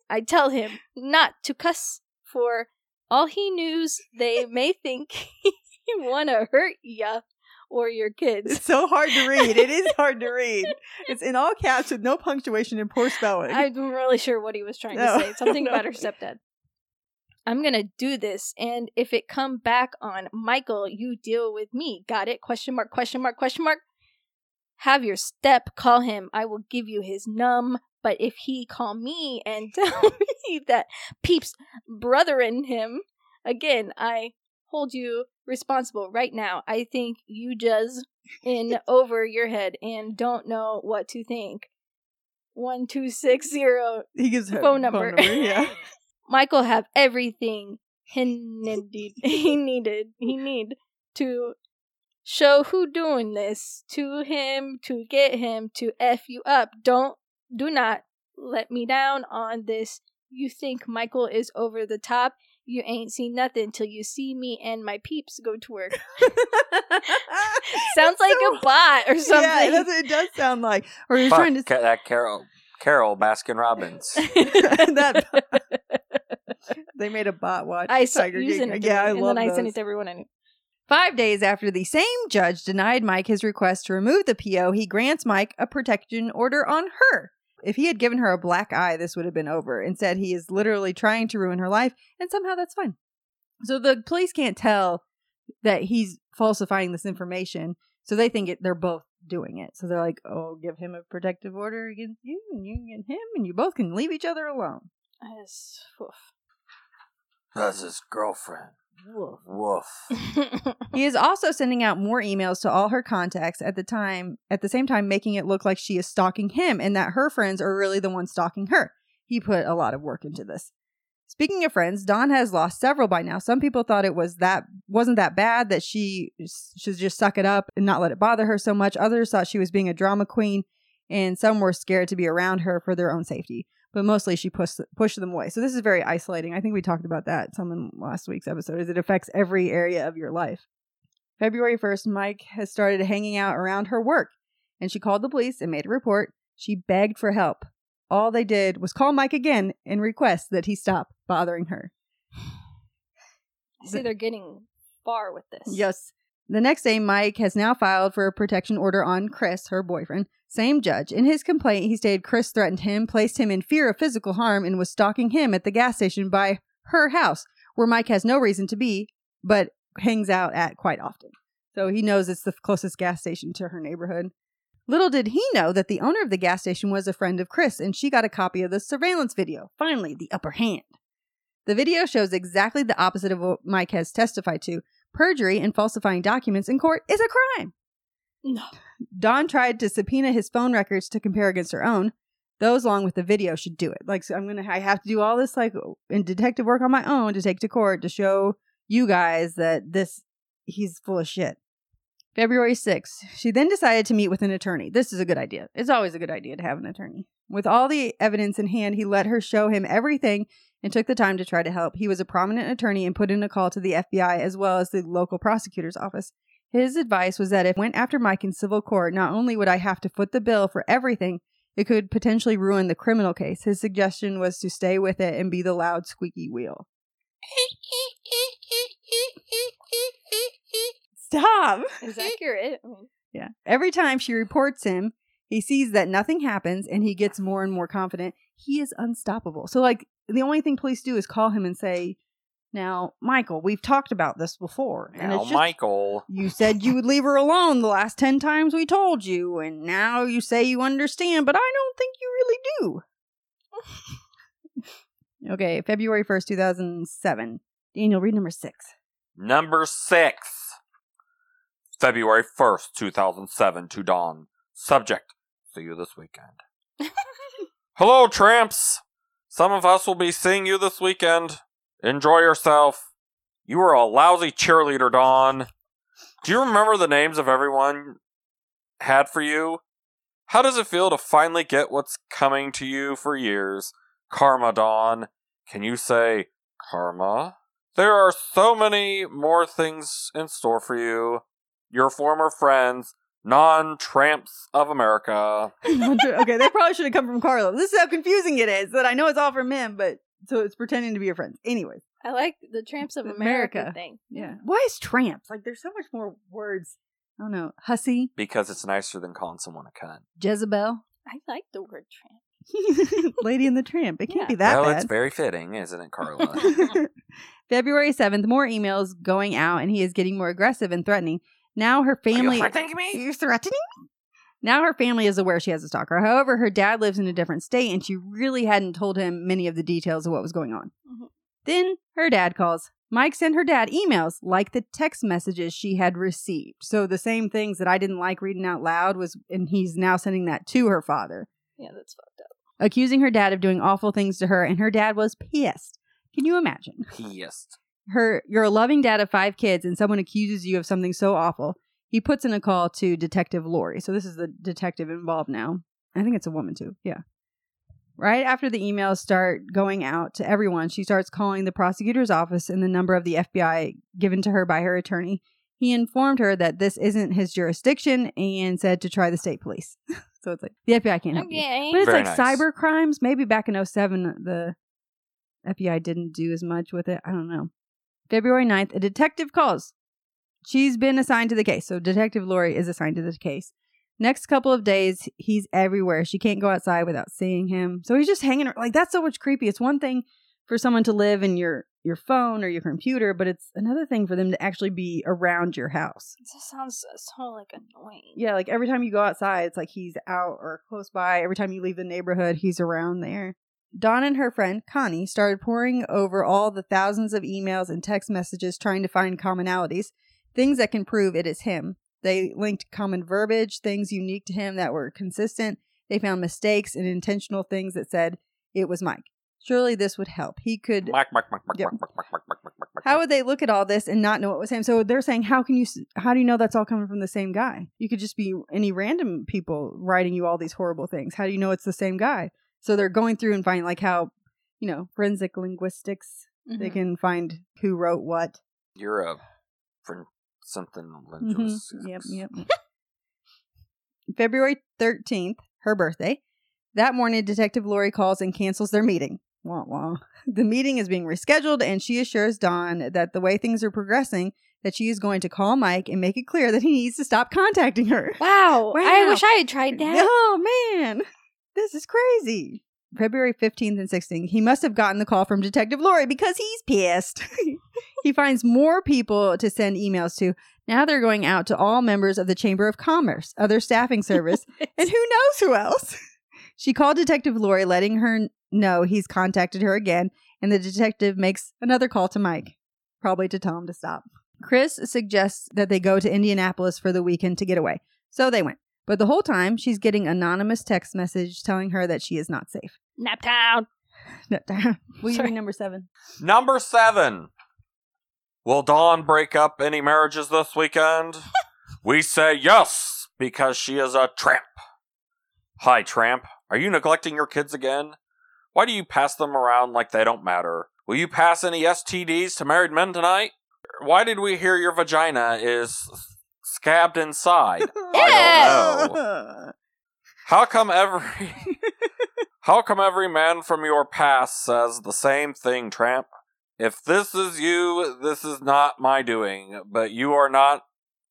I tell him not to cuss for all he knows they may think he wanna hurt ya or your kids. It's so hard to read. It is hard to read. It's in all caps with no punctuation and poor spelling. I'm really sure what he was trying to say. Something about her stepdad. I'm gonna do this and if it come back on Michael, you deal with me. Got it? Question mark, question mark, question mark. Have your step call him. I will give you his num. But if he call me and tell me that Peep's brothering him, again, I hold you responsible right now. I think you just in over your head and don't know what to think. 1260. He gives her phone number. Yeah. Michael have everything he needed to show who doing this to him, to get him to F you up. Do not let me down on this. You think Michael is over the top? You ain't seen nothing till you see me and my peeps go to work. Sounds like a bot or something. Yeah, it does sound like. Or you're trying to that Carol Baskin-Robbins. that they made a bot watch. I saw you using it. Yeah, I love those. And then I sent it to everyone I knew. 5 days after the same judge denied Mike his request to remove the PO, he grants Mike a protection order on her. If he had given her a black eye, this would have been over. Instead, he is literally trying to ruin her life, and somehow that's fine. So the police can't tell that he's falsifying this information, so they think they're both doing it. So they're like, oh, give him a protective order against you, and you against him, and you both can leave each other alone. That's his girlfriend. Woof. Woof. He is also sending out more emails to all her contacts at the same time making it look like she is stalking him and that her friends are really the ones stalking her. He put a lot of work into this. Speaking of friends, Dawn has lost several by now. Some people thought it wasn't that bad, that she should just suck it up and not let it bother her so much. Others thought she was being a drama queen, and some were scared to be around her for their own safety. But mostly she pushed them away. So this is very isolating. I think we talked about that some in last week's episode, is it affects every area of your life. February 1st, Mike has started hanging out around her work, and she called the police and made a report. She begged for help. All they did was call Mike again and request that he stop bothering her. I see they're getting far with this. Yes. The next day, Mike has now filed for a protection order on Chris, her boyfriend. Same judge. In his complaint, he stated Chris threatened him, placed him in fear of physical harm, and was stalking him at the gas station by her house, where Mike has no reason to be, but hangs out at quite often. So he knows it's the closest gas station to her neighborhood. Little did he know that the owner of the gas station was a friend of Chris, and she got a copy of the surveillance video. Finally, the upper hand. The video shows exactly the opposite of what Mike has testified to. Perjury and falsifying documents in court is a crime. No. Dawn tried to subpoena his phone records to compare against her own. Those, along with the video, should do it. Like, so I have to do all this, like, in detective work on my own to take to court to show you guys that he's full of shit. February 6th, she then decided to meet with an attorney. This is a good idea. It's always a good idea to have an attorney. With all the evidence in hand, he let her show him everything and took the time to try to help. He was a prominent attorney and put in a call to the FBI as well as the local prosecutor's office. His advice was that if I went after Mike in civil court, not only would I have to foot the bill for everything, it could potentially ruin the criminal case. His suggestion was to stay with it and be the loud, squeaky wheel. Stop! Is that accurate? Yeah. Every time she reports him, he sees that nothing happens, and he gets more and more confident. He is unstoppable. So, like, the only thing police do is call him and say, now, Michael, we've talked about this before. And now, it's just, Michael. You said you would leave her alone the last 10 times we told you, and now you say you understand, but I don't think you really do. Okay, February 1st, 2007. Daniel, read number 6. Number 6. February 1st, 2007, to Dawn. Subject, see you this weekend. Hello, tramps. Some of us will be seeing you this weekend. Enjoy yourself. You were a lousy cheerleader, Dawn. Do you remember the names of everyone had for you? How does it feel to finally get what's coming to you for years? Karma, Dawn. Can you say karma? There are so many more things in store for you. Your former friends, non-tramps of America. Okay, that probably should have come from Carlo. This is how confusing it is, that I know it's all from him, but... So it's pretending to be your friends. Anyways. I like the tramps of America thing. Yeah. Why is tramps? Like, there's so much more words. I don't know. Hussy. Because it's nicer than calling someone a cunt. Jezebel. I like the word tramp. Lady and the Tramp. It can't be that bad. Well, it's very fitting, isn't it, Carla? February 7th, more emails going out, and he is getting more aggressive and threatening. Now her family... Are you threatening me? You're threatening me? Now her family is aware she has a stalker. However, her dad lives in a different state, and she really hadn't told him many of the details of what was going on. Mm-hmm. Then her dad calls. Mike sent her dad emails like the text messages she had received. So the same things that I didn't like reading out loud and he's now sending that to her father. Yeah, that's fucked up. Accusing her dad of doing awful things to her, and her dad was pissed. Can you imagine? Pissed. You're a loving dad of 5 kids, and someone accuses you of something so awful. He puts in a call to Detective Lori. So this is the detective involved now. I think it's a woman, too. Yeah. Right after the emails start going out to everyone, she starts calling the prosecutor's office and the number of the FBI given to her by her attorney. He informed her that this isn't his jurisdiction and said to try the state police. So it's like, the FBI can't help you. But it's cyber crimes. Maybe back in 2007, the FBI didn't do as much with it. I don't know. February 9th, a detective calls. She's been assigned to the case. So Detective Lori is assigned to the case. Next couple of days, he's everywhere. She can't go outside without seeing him. So he's just hanging around. Like, that's so much creepy. It's one thing for someone to live in your phone or your computer, but it's another thing for them to actually be around your house. This sounds so, like, annoying. Yeah, like, every time you go outside, it's like he's out or close by. Every time you leave the neighborhood, he's around there. Dawn and her friend, Connie, started poring over all the thousands of emails and text messages trying to find commonalities, things that can prove it is him. They linked common verbiage, things unique to him that were consistent. They found mistakes and intentional things that said it was Mike. Surely this would help. He could... Mike. How would they look at all this and not know it was him? So they're saying, how do you know that's all coming from the same guy? You could just be any random people writing you all these horrible things. How do you know it's the same guy? So they're going through and finding like how, you know, forensic linguistics, they can find who wrote what. You're a... Yep. February 13th, her birthday. That morning, Detective Lori calls and cancels their meeting. Wah, wah. The meeting is being rescheduled, and she assures Dawn that the way things are progressing, that she is going to call Mike and make it clear that he needs to stop contacting her. Wow. I wish I had tried that. Oh, man. This is crazy. February 15th and 16th, he must have gotten the call from Detective Lori because he's pissed. He finds more people to send emails to. Now they're going out to all members of the Chamber of Commerce, other staffing service, and who knows who else. She called Detective Lori, letting her know he's contacted her again, and the detective makes another call to Mike, probably to tell him to stop. Chris suggests that they go to Indianapolis for the weekend to get away. So they went. But the whole time, she's getting anonymous text message telling her that she is not safe. Naptown. Naptown. Will you read number 7? Number 7. Will Dawn break up any marriages this weekend? We say yes, because she is a tramp. Hi, tramp. Are you neglecting your kids again? Why do you pass them around like they don't matter? Will you pass any STDs to married men tonight? Why did we hear your vagina is... scabbed inside. I don't know. How come every man from your past says the same thing, tramp? If this is you, this is not my doing, but you are not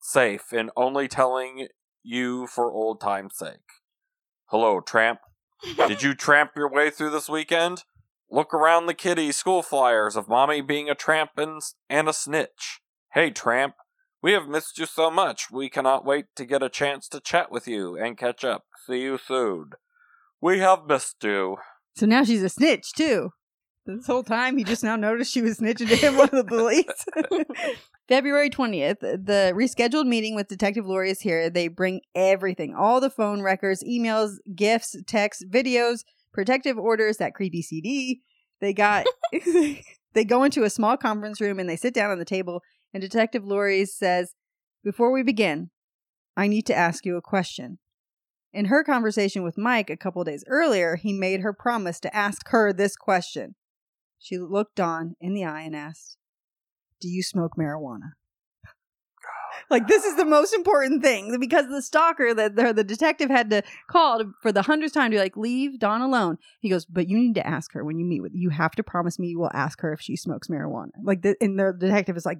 safe and only telling you for old time's sake. Hello, tramp. Did you tramp your way through this weekend? Look around the kiddie school flyers of mommy being a tramp and a snitch. Hey, tramp. We have missed you so much. We cannot wait to get a chance to chat with you and catch up. See you soon. We have missed you. So now she's a snitch, too. This whole time, he just now noticed she was snitching to him, one of the police. February 20th, the rescheduled meeting with Detective Lori is here. They bring everything. All the phone records, emails, gifts, texts, videos, protective orders, that creepy CD. They go into a small conference room and they sit down on the table. And Detective Lori says, before we begin, I need to ask you a question. In her conversation with Mike a couple days earlier, he made her promise to ask her this question. She looked Dawn in the eye and asked, do you smoke marijuana? Like, this is the most important thing, because the stalker, the detective had to call for the 100th time to be like, leave Dawn alone. He goes, but you need to ask her when you meet with you have to promise me you will ask her if she smokes marijuana. Like, and the detective is like,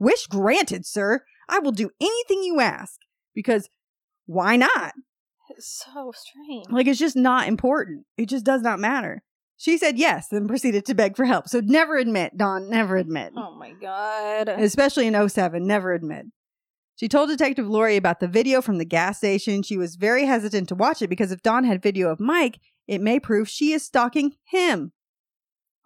wish granted, sir. I will do anything you ask, because why not? It's so strange. Like, it's just not important. It just does not matter. She said yes, then proceeded to beg for help. So never admit, Dawn, never admit. Oh, my God. Especially in 2007, never admit. She told Detective Lori about the video from the gas station. She was very hesitant to watch it because if Dawn had video of Mike, it may prove she is stalking him.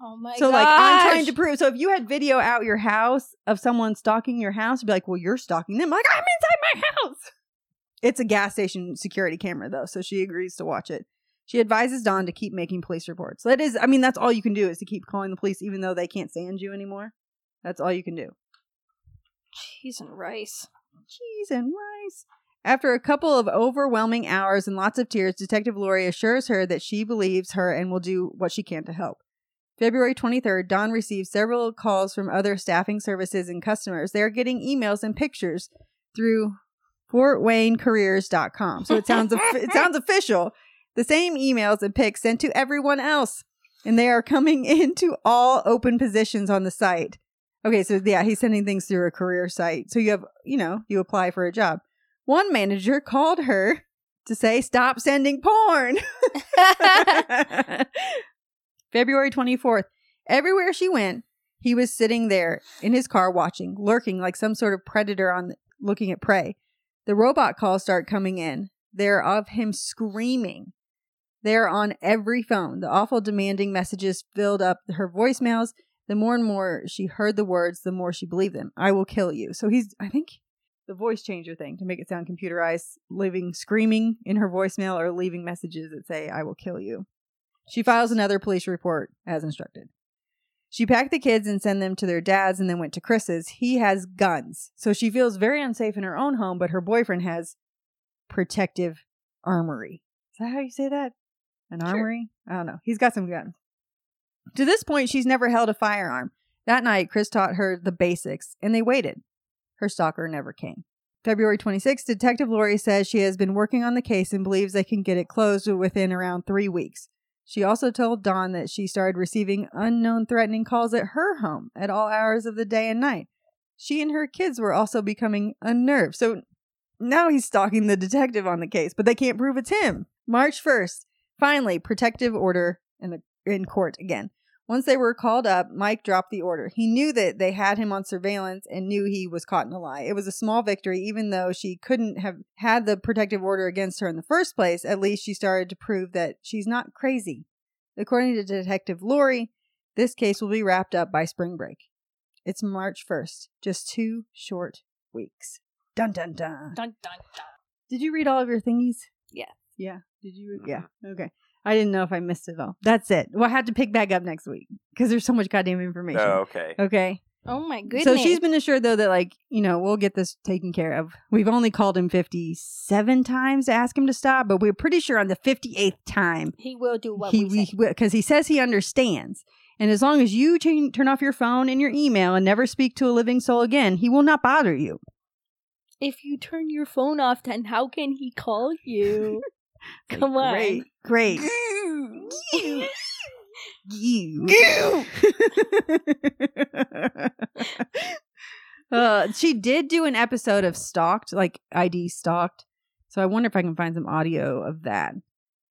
Oh, my God. So, like, I'm trying to prove. So, if you had video out your house of someone stalking your house, you'd be like, well, you're stalking them. Like, I'm inside my house. It's a gas station security camera, though, so she agrees to watch it. She advises Dawn to keep making police reports. That is, I mean, that's all you can do is to keep calling the police, even though they can't stand you anymore. That's all you can do. Cheese and rice. After a couple of overwhelming hours and lots of tears, Detective Lori assures her that she believes her and will do what she can to help. February 23rd, Dawn receives several calls from other staffing services and customers. They're getting emails and pictures through fortwaynecareers.com. So it sounds official. The same emails and pics sent to everyone else. And they are coming into all open positions on the site. Okay, so yeah, he's sending things through a career site. So you apply for a job. One manager called her to say, stop sending porn. February 24th. Everywhere she went, he was sitting there in his car watching, lurking like some sort of predator looking at prey. The robot calls start coming in. They're of him screaming. They're on every phone. The awful demanding messages filled up her voicemails. The more and more she heard the words, the more she believed them. I will kill you. So I think the voice changer thing to make it sound computerized, screaming in her voicemail or leaving messages that say, I will kill you. She files another police report as instructed. She packed the kids and sent them to their dad's and then went to Chris's. He has guns. So she feels very unsafe in her own home, but her boyfriend has protective armory. Is that how you say that? An armory? Sure. I don't know. He's got some guns. To this point, she's never held a firearm. That night, Chris taught her the basics, and they waited. Her stalker never came. February 26th, Detective Lori says she has been working on the case and believes they can get it closed within around 3 weeks. She also told Dawn that she started receiving unknown threatening calls at her home at all hours of the day and night. She and her kids were also becoming unnerved. So now he's stalking the detective on the case, but they can't prove it's him. March 1st, finally, protective order in court again. Once they were called up, Mike dropped the order. He knew that they had him on surveillance and knew he was caught in a lie. It was a small victory, even though she couldn't have had the protective order against her in the first place. At least she started to prove that she's not crazy. According to Detective Lori, this case will be wrapped up by spring break. It's March 1st, just 2 short weeks. Dun, dun, dun. Dun, dun, dun. Did you read all of your thingies? Yeah. Yeah. Did you? Yeah. Okay. I didn't know if I missed it all. That's it. Well, I had to pick back up next week because there's so much goddamn information. Oh, okay. Okay. Oh, my goodness. So she's been assured, though, that, we'll get this taken care of. We've only called him 57 times to ask him to stop, but we're pretty sure on the 58th time. He will do what we say. Because he says he understands. And as long as you turn off your phone and your email and never speak to a living soul again, he will not bother you. If you turn your phone off, then how can he call you? Come on. Great. Goo. Goo. Goo. Goo. She did do an episode of Stalked, like ID Stalked. So I wonder if I can find some audio of that.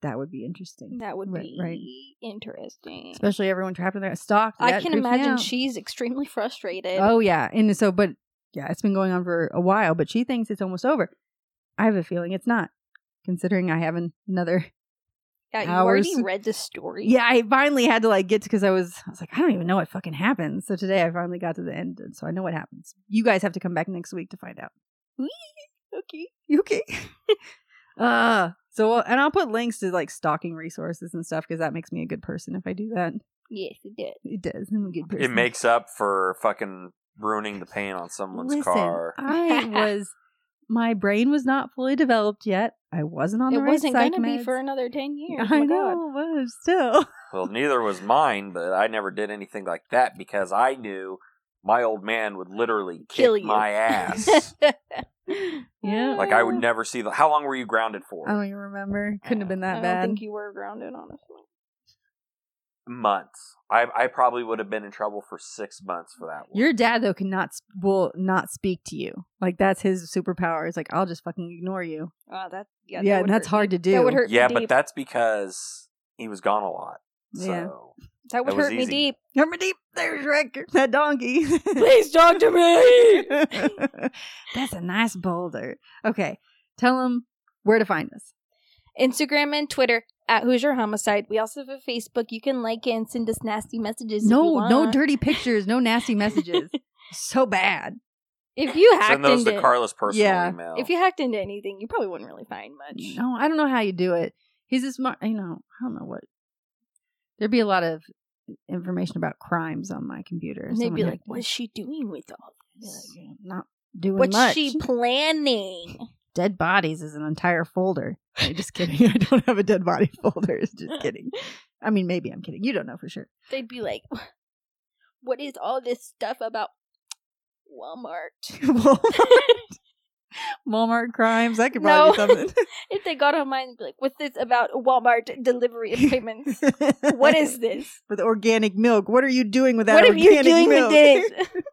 That would be interesting. That would be interesting. Especially everyone trapped in there. Stalked. I can imagine she's extremely frustrated. Oh, yeah. And so, but yeah, it's been going on for a while, but she thinks it's almost over. I have a feeling it's not. Considering I have another hours. Already read the story. Yeah, I finally had to get to because I was like, I don't even know what fucking happens. So today I finally got to the end, and so I know what happens. You guys have to come back next week to find out. Okay. You okay? And I'll put links to stalking resources and stuff because that makes me a good person if I do that. Yes, it does. It does. I'm a good person. It makes up for fucking ruining the paint on someone's car. My brain was not fully developed yet. I wasn't on the right psych meds. It wasn't going to be for another 10 years. I know, it was still. Well, neither was mine, but I never did anything like that because I knew my old man would literally kill my ass. Yeah. I would never see how long were you grounded for? I don't even remember. Couldn't have been that bad. I don't think you were grounded, honestly. Months. I probably would have been in trouble for 6 months for that one. Your dad, though, will not speak to you. That's his superpower. It's I'll just fucking ignore you. That that's hard to do. That would hurt me deep. But that's because he was gone a lot. So yeah. That would hurt me deep. Hurt me deep. There's Shrek. That donkey. Please talk to me. That's a nice boulder. Okay. Tell him where to find us. Instagram and Twitter. At Hoosier Homicide. We also have a Facebook. You can and send us nasty messages. No dirty pictures. No nasty messages. So bad. If you hacked send those into to Carla's personal email. If you hacked into anything, you probably wouldn't really find much. No, I don't know how you do it. He's a smart. I don't know what. There'd be a lot of information about crimes on my computer. And they'd be like, "What's she doing with all this? Not doing much. What's she planning?" Dead bodies is an entire folder. I'm just kidding. I don't have a dead body folder. Just kidding. I mean, maybe I'm kidding. You don't know for sure. They'd be like, what is all this stuff about Walmart? Walmart crimes? That could probably be something. If they got online and be like, what's this about Walmart delivery and payments? What is this? With organic milk. What are you doing with that organic milk? What are you doing with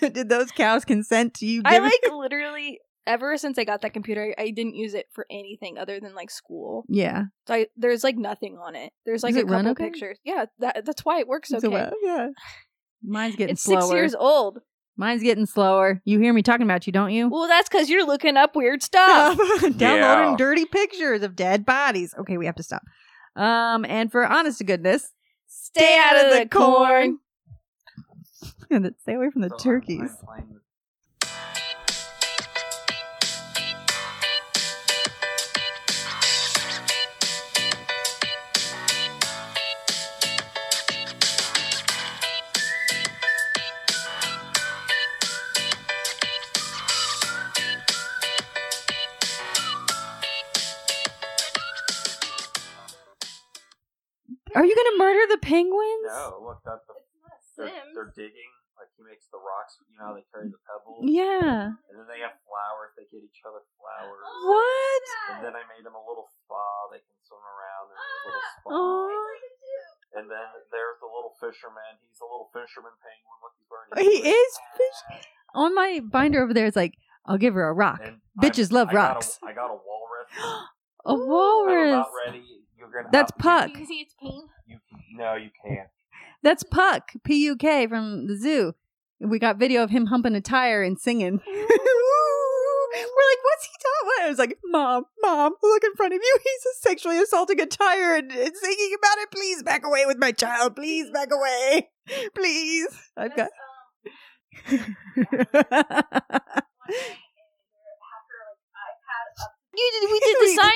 it? Did those cows consent to you giving? Literally, ever since I got that computer, I didn't use it for anything other than like school. Yeah. So there's like nothing on it. There's like a couple pictures. Yeah, that's why it works okay. So well, yeah. Mine's getting slower. It's 6 years old. Mine's getting slower. You hear me talking about you, don't you? Well, that's because you're looking up weird stuff. Downloading dirty pictures of dead bodies. Okay, we have to stop. And for honest to goodness, stay out of the corn. And stay away from the turkeys. Are you going to murder the penguins? No, look, that's the Sims. They're digging. Like, he makes the rocks, you know how they carry the pebbles? Yeah. And then they have flowers. They get each other flowers. What? And then I made them a little spa. They can swim around in a little spa. And then there's the little fisherman. He's a little fisherman penguin. Look, he's wearing his On my binder over there, it's like, I'll give her a rock. And bitches love rocks. I got a walrus. A walrus. I'm about ready. That's Puck. Can you see its pain? No, you can't. That's Puck, P-U-K, from the zoo. We got video of him humping a tire and singing. We're like, what's he talking about? I was like, Mom, look in front of you. He's sexually assaulting a tire and singing about it. Please back away with my child. Please back away. Please. I've got... We did the sign.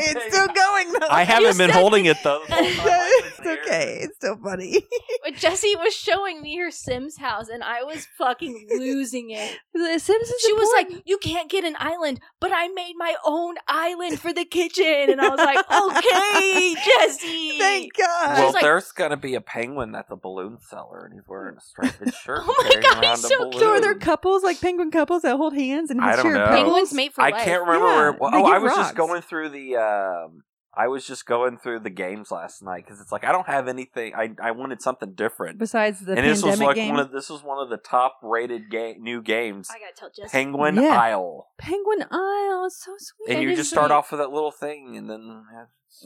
It's still going. Though. I haven't been holding it though. It's okay. It's so funny. But Jessie was showing me her Sims house, and I was fucking losing it. The Sims. She was like, "You can't get an island, but I made my own island for the kitchen." And I was like, "Okay, Jessie, thank God." Well, there's gonna be a penguin that's a balloon seller, and he's wearing a striped shirt. Oh my God, he's so cute. So are there couples like penguin couples that hold hands and share penguins made for life? I can't remember where. I was just going through the games last night because it's like I don't have anything. I wanted something different besides the pandemic game. And this was one of the top rated new games. I gotta tell Jessica. Penguin Isle. Penguin Isle is so sweet. And you just start off with that little thing, and then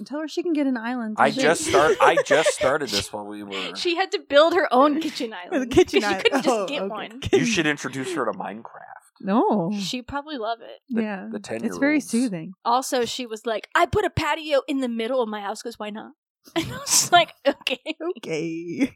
tell her she can get an island. I just started this while we were. She had to build her own kitchen island. She couldn't just get one. You should introduce her to Minecraft. No. She'd probably love it. Yeah. The 10-year-olds. It's very soothing. Also, she was like, I put a patio in the middle of my house because why not? And I was like, okay.